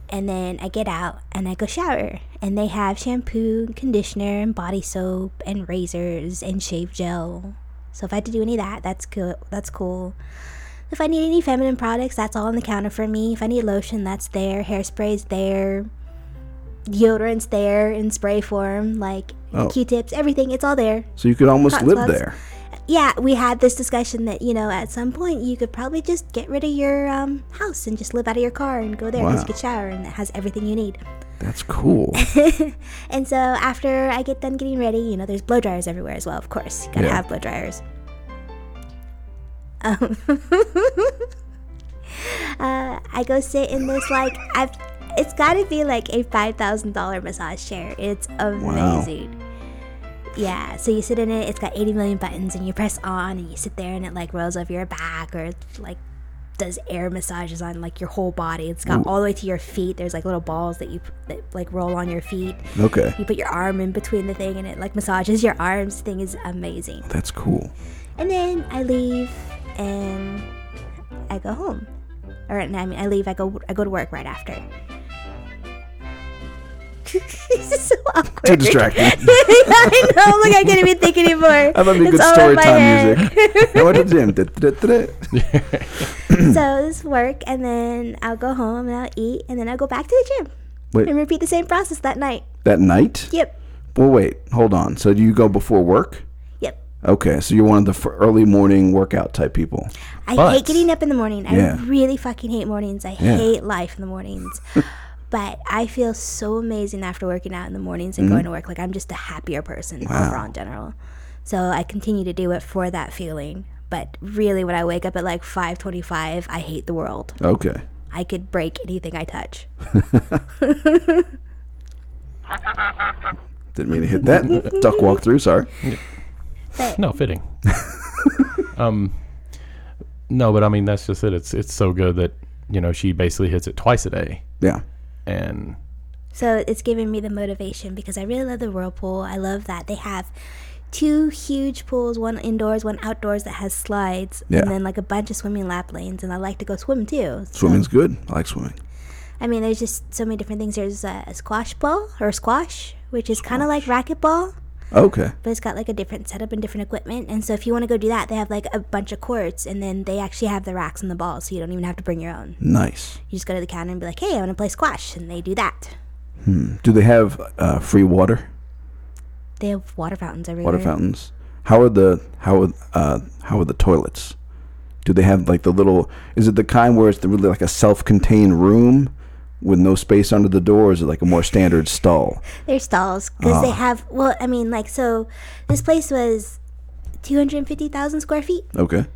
And then I get out and I go shower. And they have shampoo and conditioner and body soap and razors and shave gel. So if I had to do any of that, that's cool. If I need any feminine products, that's all on the counter for me. If I need lotion, that's there. Hairspray's there. Deodorant's there in spray form. Like Q-tips, everything. It's all there. So you could almost live there. Yeah, we had this discussion that, you know, at some point you could probably just get rid of your house and just live out of your car and go there and just get a shower, and it has everything you need. That's cool. And so after I get done getting ready, you know, there's blow dryers everywhere as well, of course. Gotta have blow dryers. I go sit in this, like, it's gotta be like a $5,000 massage chair. It's amazing. Wow. Yeah, so you sit in it, it's got 80 million buttons, and you press on, and you sit there, and it, like, rolls over your back, or, like, does air massages on, like, your whole body. It's got all the way to your feet. There's, like, little balls that like, roll on your feet. Okay. You put your arm in between the thing, and it, like, massages your arms. The thing is amazing. That's cool. And then I leave, and I go home. Or, I mean, I leave, I go to work right after. This is so awkward. Too distracting. I know. Look, I can't even think anymore. I love good story time music. So this work, and then I'll go home and I'll eat, and then I'll go back to the gym and repeat the same process that night. That night? Yep. Well, wait. Hold on. So do you go before work? Yep. Okay. So you're one of the early morning workout type people. I hate getting up in the morning. I really fucking hate mornings. I hate life in the mornings. But I feel so amazing after working out in the mornings and going to work. Like, I'm just a happier person overall in general. So I continue to do it for that feeling. But really, when I wake up at, like, 5:25, I hate the world. Okay. I could break anything I touch. Didn't mean to hit that. Duck walk through, sorry. But no, fitting. No, but, I mean, that's just it. It's so good that you know, she basically hits it twice a day. Yeah. And so it's giving me the motivation because I really love the whirlpool. I love that they have two huge pools, one indoors, one outdoors that has slides, yeah, and then like a bunch of swimming lap lanes. And I like to go swim too. So. Swimming's good. I like swimming. I mean, there's just so many different things. There's a squash ball or squash, which is kind of like racquetball. Okay. But it's got like a different setup and different equipment. And so if you want to go do that, they have like a bunch of courts, and then they actually have the racks and the balls, so you don't even have to bring your own. Nice. You just go to the counter and be like, hey, I want to play squash. And they do that. Hmm. Do they have free water? They have water fountains everywhere. Water fountains. How are the toilets? Do they have like the little, is it the kind where it's really like a self-contained room with no space under the door, or is it like a more standard stall? They're stalls because they have, well, I mean, like, so this place was 250,000 square feet. Okay.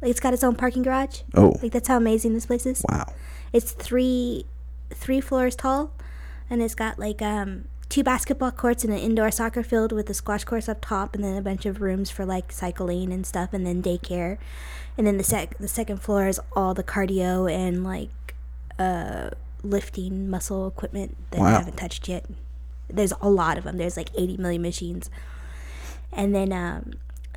Like, it's got its own parking garage. Oh. Like, that's how amazing this place is. Wow. It's three floors tall, and it's got like two basketball courts and an indoor soccer field with the squash courts up top, and then a bunch of rooms for like cycling and stuff, and then daycare. And then the second floor is all the cardio and like lifting muscle equipment that I haven't touched yet. There's a lot of them. There's like 80 million machines. And then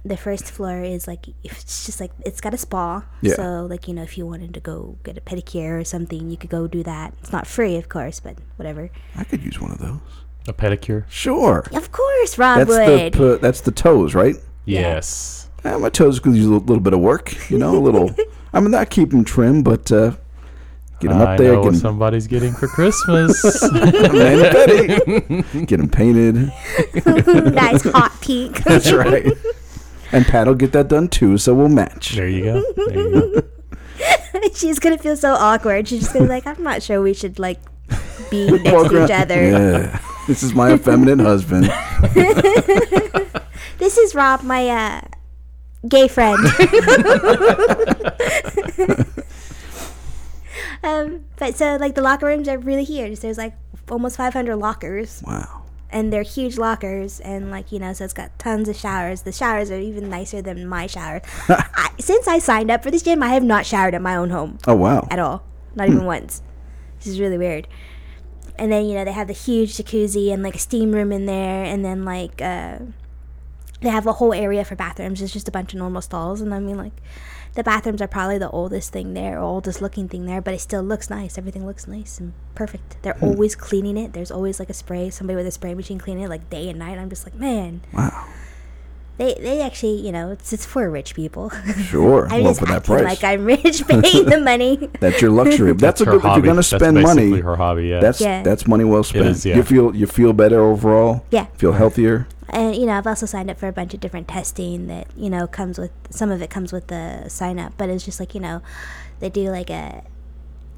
the first floor is like, it's just like, it's got a spa. Yeah. So like, you know, if you wanted to go get a pedicure or something, you could go do that. It's not free, of course, but whatever. I could use one of those. A pedicure? Sure. Of course, Rob would. That's the toes, right? Yes. Yeah, my toes could use a little bit of work, you know, a little. I mean, I keep them trim, but get them up there. I know what somebody's getting for Christmas. Get them painted. Nice hot pink. That's right. And Pat will get that done too, so we'll match. There you go. There you go. She's going to feel so awkward. She's just going to be like, I'm not sure we should, like, be next to each other. Yeah. This is my effeminate husband. This is Rob, my gay friend. But so like the locker rooms are really huge. There's like almost 500 lockers. Wow. And they're huge lockers, and like, you know, so it's got tons of showers. The showers are even nicer than my shower. Since I signed up for this gym, I have not showered at my own home. Oh wow. At all. Not even once. This is really weird. And then, you know, they have the huge jacuzzi and like a steam room in there, and then like they have a whole area for bathrooms. It's just a bunch of normal stalls, and I mean, like, the bathrooms are probably the oldest thing there, oldest looking thing there, but it still looks nice. Everything looks nice and perfect. They're always cleaning it. There's always like a spray, somebody with a spray machine cleaning it like day and night. I'm just like, man. Wow. They actually, you know, it's for rich people. Sure. I'm just acting that price. Like I'm rich, paying the money. That's your luxury. That's a good hobby. If you're going to spend money. That's basically her hobby, yeah. That's money well spent. It is, yeah. You feel better overall? Yeah. Feel healthier? And, you know, I've also signed up for a bunch of different testing that, you know, comes with, some of it comes with the sign up, but it's just like, you know, they do like a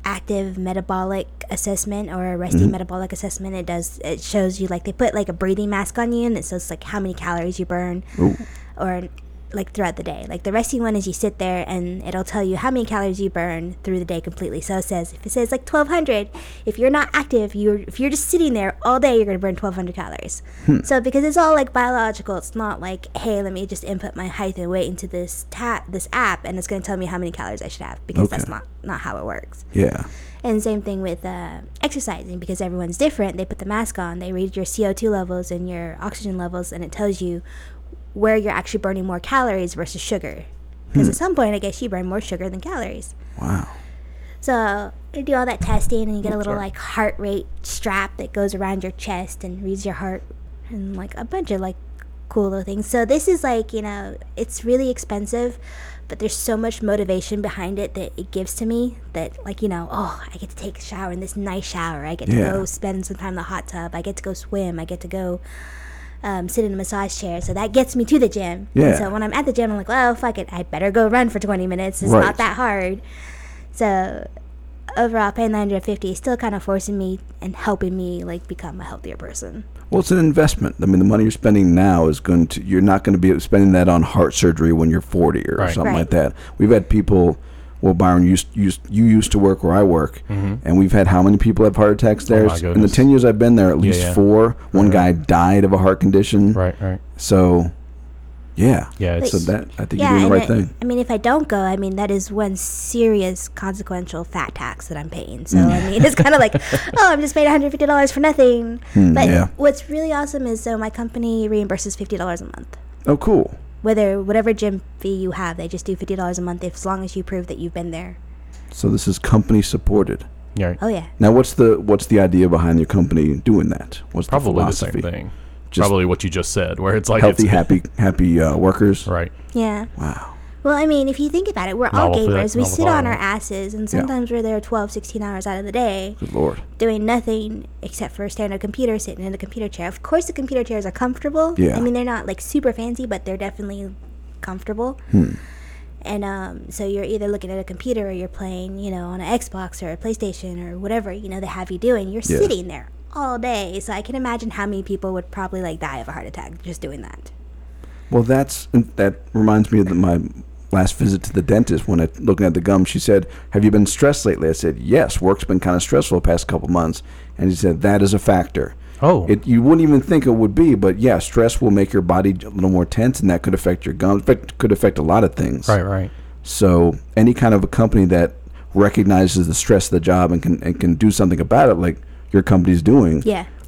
active metabolic assessment or a resting metabolic assessment. It shows you, like, they put like a breathing mask on you, and it shows like how many calories you burn. Ooh. Or like throughout the day. Like the resting one is you sit there and it'll tell you how many calories you burn through the day completely. So if it says like 1,200, if you're not active, if you're just sitting there all day, you're going to burn 1,200 calories. So because it's all like biological, it's not like, hey, let me just input my height and weight into this app, and it's going to tell me how many calories I should have, because that's not how it works. Yeah. And same thing with exercising, because everyone's different. They put the mask on, they read your CO2 levels and your oxygen levels, and it tells you where you're actually burning more calories versus sugar. Because at some point, I guess you burn more sugar than calories. Wow. So you do all that testing, and you get a little like heart rate strap that goes around your chest and reads your heart, and like a bunch of like cool little things. So this is like, you know, it's really expensive, but there's so much motivation behind it that it gives to me that, like, you know, oh, I get to take a shower in this nice shower. I get to go spend some time in the hot tub. I get to go swim. I get to go sit in a massage chair, so that gets me to the gym. Yeah. And so when I'm at the gym, I'm like, well, fuck it, I better go run for 20 minutes. It's not that hard. So overall, paying $950 is still kind of forcing me and helping me like become a healthier person. Well, it's an investment. I mean, the money you're spending now is you're not going to be spending that on heart surgery when you're 40 or something like that. We've had people. Well, Byron, you used to work where I work, and we've had how many people have heart attacks there? Oh, in the 10 years I've been there, at least four. One guy died of a heart condition. Right. So Yeah. Yeah. It's, so that I think you're doing the right thing. I mean, if I don't go, I mean, that is one serious consequential fat tax that I'm paying. So, I mean, it's kind of like, oh, I'm just paid $150 for nothing. But what's really awesome is, so my company reimburses $50 a month. Oh, cool. Whatever gym fee you have, they just do $50 a month as long as you prove that you've been there. So this is company supported. Yeah. Oh, yeah. Now, what's the idea behind your company doing that? What's probably the philosophy? The same thing. Just probably what you just said, where it's like healthy, happy workers. Right. Yeah. Wow. Well, I mean, if you think about it, we're all gamers. We sit on our asses, and sometimes we're there 12, 16 hours out of the day. Good Lord. Doing nothing except for staring at a computer, sitting in a computer chair. Of course, the computer chairs are comfortable. Yeah. I mean, they're not like super fancy, but they're definitely comfortable. And so you're either looking at a computer or you're playing, on an Xbox or a PlayStation or whatever, they have you doing. You're sitting there all day. So I can imagine how many people would probably die of a heart attack just doing that. Well, that reminds me of my last visit to the dentist when looking at the gum. She said, "Have you been stressed lately?" I said, "Yes, work's been kind of stressful the past couple months." And she said, "That is a factor." Oh. You wouldn't even think it would be, but yeah, stress will make your body a little more tense, and that could affect your gums. It could affect a lot of things. Right. So any kind of a company that recognizes the stress of the job and can do something about it, like your company's doing,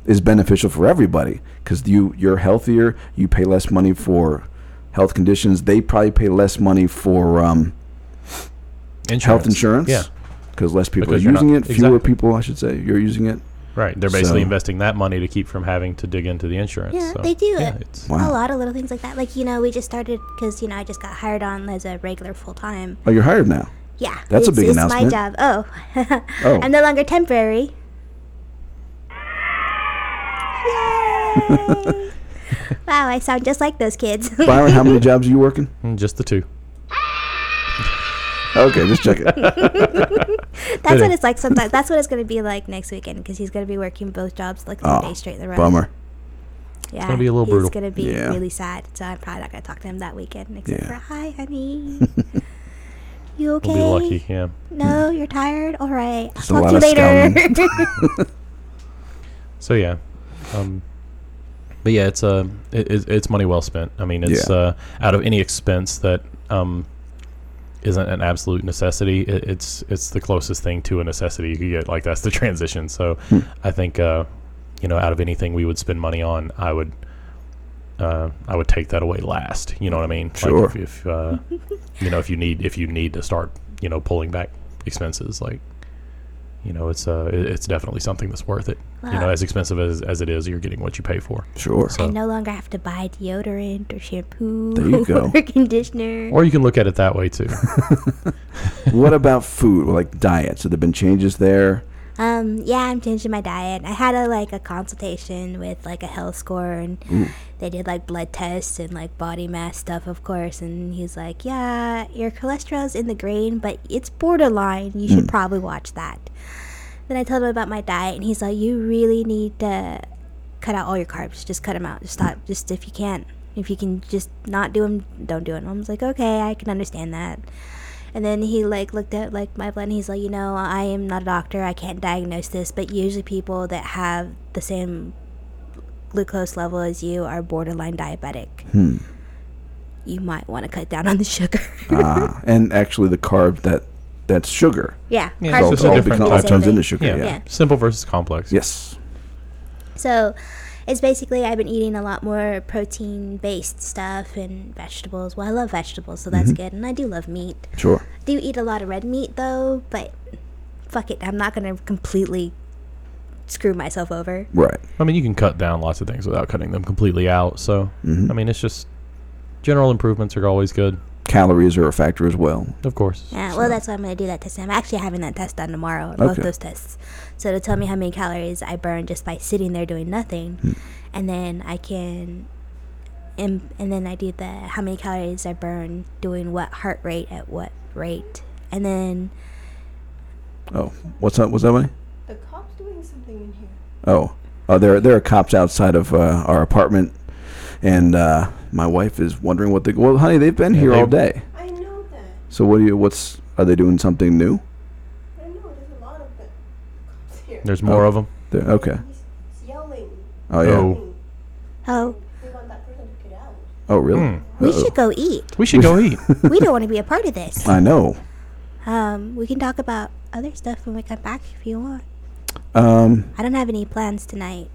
is beneficial for everybody, because you're healthier, you pay less money for health conditions. They probably pay less money for health insurance, because less people are using it. Fewer people, I should say, you're using it. Right, they're basically investing that money to keep from having to dig into the insurance. Yeah, so they do a lot of little things like that. Like, we just started, because, I just got hired on as a regular full-time. Oh, you're hired now? Yeah. That's a big announcement. It's my job. Oh. I'm no longer temporary. Yay! Wow, I sound just like those kids. Byron, how many jobs are you working? Just the two. Okay, just check it. That's what it's like sometimes. That's what it's going to be like next weekend, because he's going to be working both jobs like 3 days straight in the row. Bummer. Yeah, it's going to be a little brutal. He's going to be really sad, so I'm probably not going to talk to him that weekend, except for, "Hi, honey. You okay? We'll be lucky, yeah. No, you're tired? All right. I'll talk to you later." So, yeah. But, yeah, it's money well spent. I mean, it's out of any expense that... isn't an absolute necessity. It's the closest thing to a necessity you could get. Like, that's the transition. So I think out of anything we would spend money on, I would take that away last. You know what I mean? Sure. Like if if you need to start pulling back expenses, like it's definitely something that's worth it. Wow. As expensive as it is, you're getting what you pay for. Sure. So I no longer have to buy deodorant or shampoo or conditioner. Or you can look at it that way too. What about food, like diets? Have there been changes there? I'm changing my diet. I had a consultation with a health score, and they did blood tests and body mass stuff, of course. And he's like, "Yeah, your cholesterol's in the green, but it's borderline. You should probably watch that." Then I told him about my diet, and he's like, "You really need to cut out all your carbs. Just cut them out. Just stop. Just if you can. If you can just not do them, don't do it." And I was like, "Okay, I can understand that." And then he looked at my blood, and he's like, "I am not a doctor. I can't diagnose this, but usually people that have the same glucose level as you are borderline diabetic. You might want to cut down on the sugar." And actually the carb that's sugar. Yeah. Carbs it's all different type turns into sugar. Yeah. Simple versus complex. Yes. So it's basically I've been eating a lot more protein-based stuff and vegetables. Well, I love vegetables, so that's good. And I do love meat. Sure. I do eat a lot of red meat, though, but fuck it. I'm not going to completely screw myself over. Right. I mean, you can cut down lots of things without cutting them completely out. So, I mean, it's just general improvements are always good. Calories are a factor as well. Of course. Yeah, well, that's why I'm going to do that test. I'm actually having that test done tomorrow, both those tests. So to tell me how many calories I burn just by sitting there doing nothing, and then I can, and then I do the how many calories I burn doing what heart rate at what rate, and then. Oh, what's that? What's that way? The cops doing something in here. Oh, there are cops outside of our apartment. And my wife is wondering what they... Well, honey, they've been here all day. I know that. So are they doing something new? I don't know. There's a lot of them here. There's more of them? Okay. He's yelling. Oh, yeah. Oh. They want that person to get Oh, really? We should go eat. We don't want to be a part of this. I know. We can talk about other stuff when we come back if you want. I don't have any plans tonight.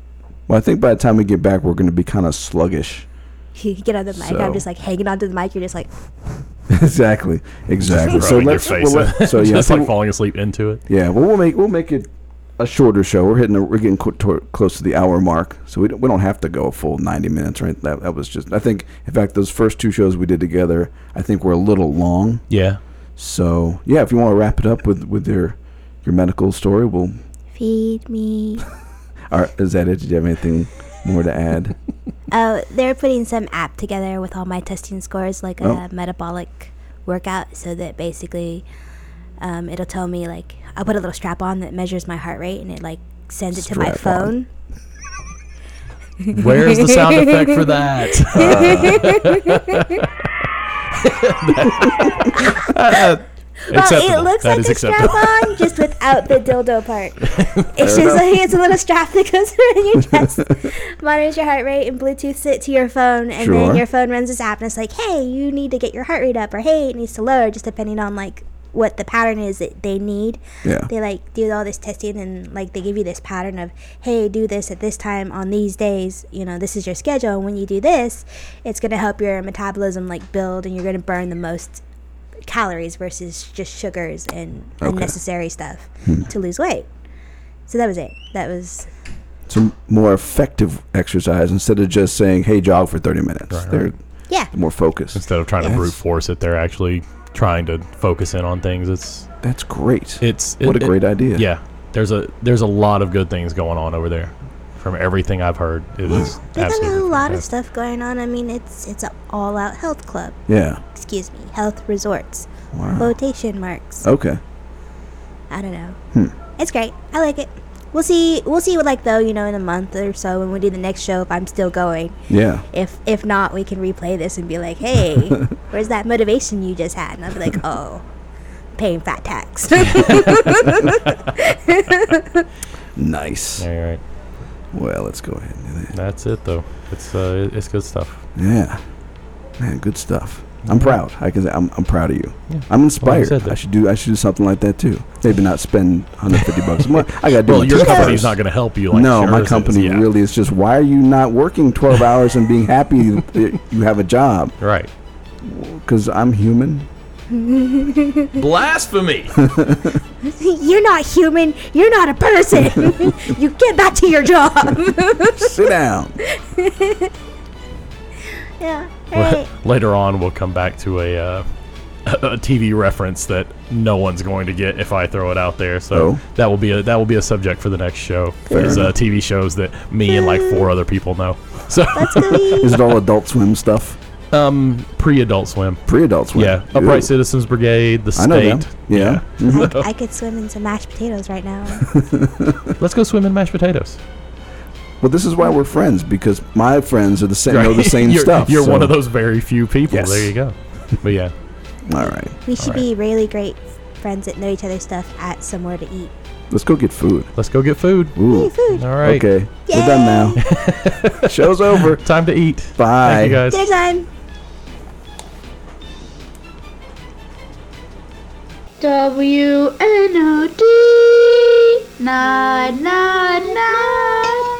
Well, I think by the time we get back, we're going to be kind of sluggish. You get on the mic. I'm just like hanging onto the mic. You're just like. Exactly. So let's. So yeah, it's like falling asleep into it. Yeah. Well, we'll make it a shorter show. We're getting close to the hour mark, so we don't have to go a full 90 minutes, right? That was just. I think, in fact, those first two shows we did together, I think were a little long. Yeah. So yeah, if you want to wrap it up with your medical story, we'll. Feed me. Right, is that it? Did you have anything more to add? They're putting some app together with all my testing scores, like a metabolic workout, so that basically it'll tell me, like, I'll put a little strap on that measures my heart rate, and it, like, sends it to my phone. Where's the sound effect for that? Well, it looks like a strap on, just without the dildo part. It's just like it's a little strap that goes around your chest, monitors your heart rate, and Bluetooths it to your phone, and then your phone runs this app, and it's like, hey, you need to get your heart rate up, or hey, it needs to lower, just depending on, like, what the pattern is that they need. Yeah. They, like, do all this testing, and, like, they give you this pattern of, hey, do this at this time on these days. You know, this is your schedule, and when you do this, it's going to help your metabolism, like, build, and you're going to burn the most calories versus just sugars and unnecessary stuff to lose weight. So that was it. That was some more effective exercise instead of just saying, hey, jog for 30 minutes. Right, they're more focused. Instead of trying to brute force it, they're actually trying to focus in on things. That's great. What a great idea. Yeah. There's a lot of good things going on over there. From everything I've heard, it is absolutely. There's a lot of stuff going on. I mean, it's an all-out health club. Yeah. Excuse me, health resorts. Wow. Quotation marks. Okay. I don't know. It's great. I like it. We'll see what, like, though, you know, in a month or so when we do the next show, if I'm still going. Yeah. If not, we can replay this and be like, hey, where's that motivation you just had? And I'll be like, oh, paying fat tax. Nice. All right. Well, let's go ahead and do that. That's it, though. It's good stuff. Yeah, man, good stuff. I'm proud. I can say I'm proud of you. Yeah. I'm inspired. Well, I should do something like that too. Maybe not spend $150 a month. I got to do. Well, your company's not going to help you. Like, no, my company really is just. Why are you not working 12 hours and being happy that you have a job? Right. Because I'm human. Blasphemy. You're not human. You're not a person. You get back to your job. Sit down. Yeah. Right. Later on, we'll come back to a TV reference that no one's going to get if I throw it out there. So that will be a subject for the next show. Is TV shows that me and like 4 other people know. So is it all Adult Swim stuff? Pre-Adult Swim. Yeah. Ooh. Upright Citizens Brigade, The State. I know them. Yeah. Mm-hmm. I could swim in some mashed potatoes right now. Let's go swim in mashed potatoes. Well, this is why we're friends, because my friends are the same. Right. Know the same stuff. You're one of those very few people. Yes. There you go. But yeah. All right. We should be really great friends that know each other's stuff at somewhere to eat. Let's go get food. Ooh. Food. All right. Okay. Yay. We're done now. Show's over. Time to eat. Bye. Thank you guys. Dinner time. WNOD 999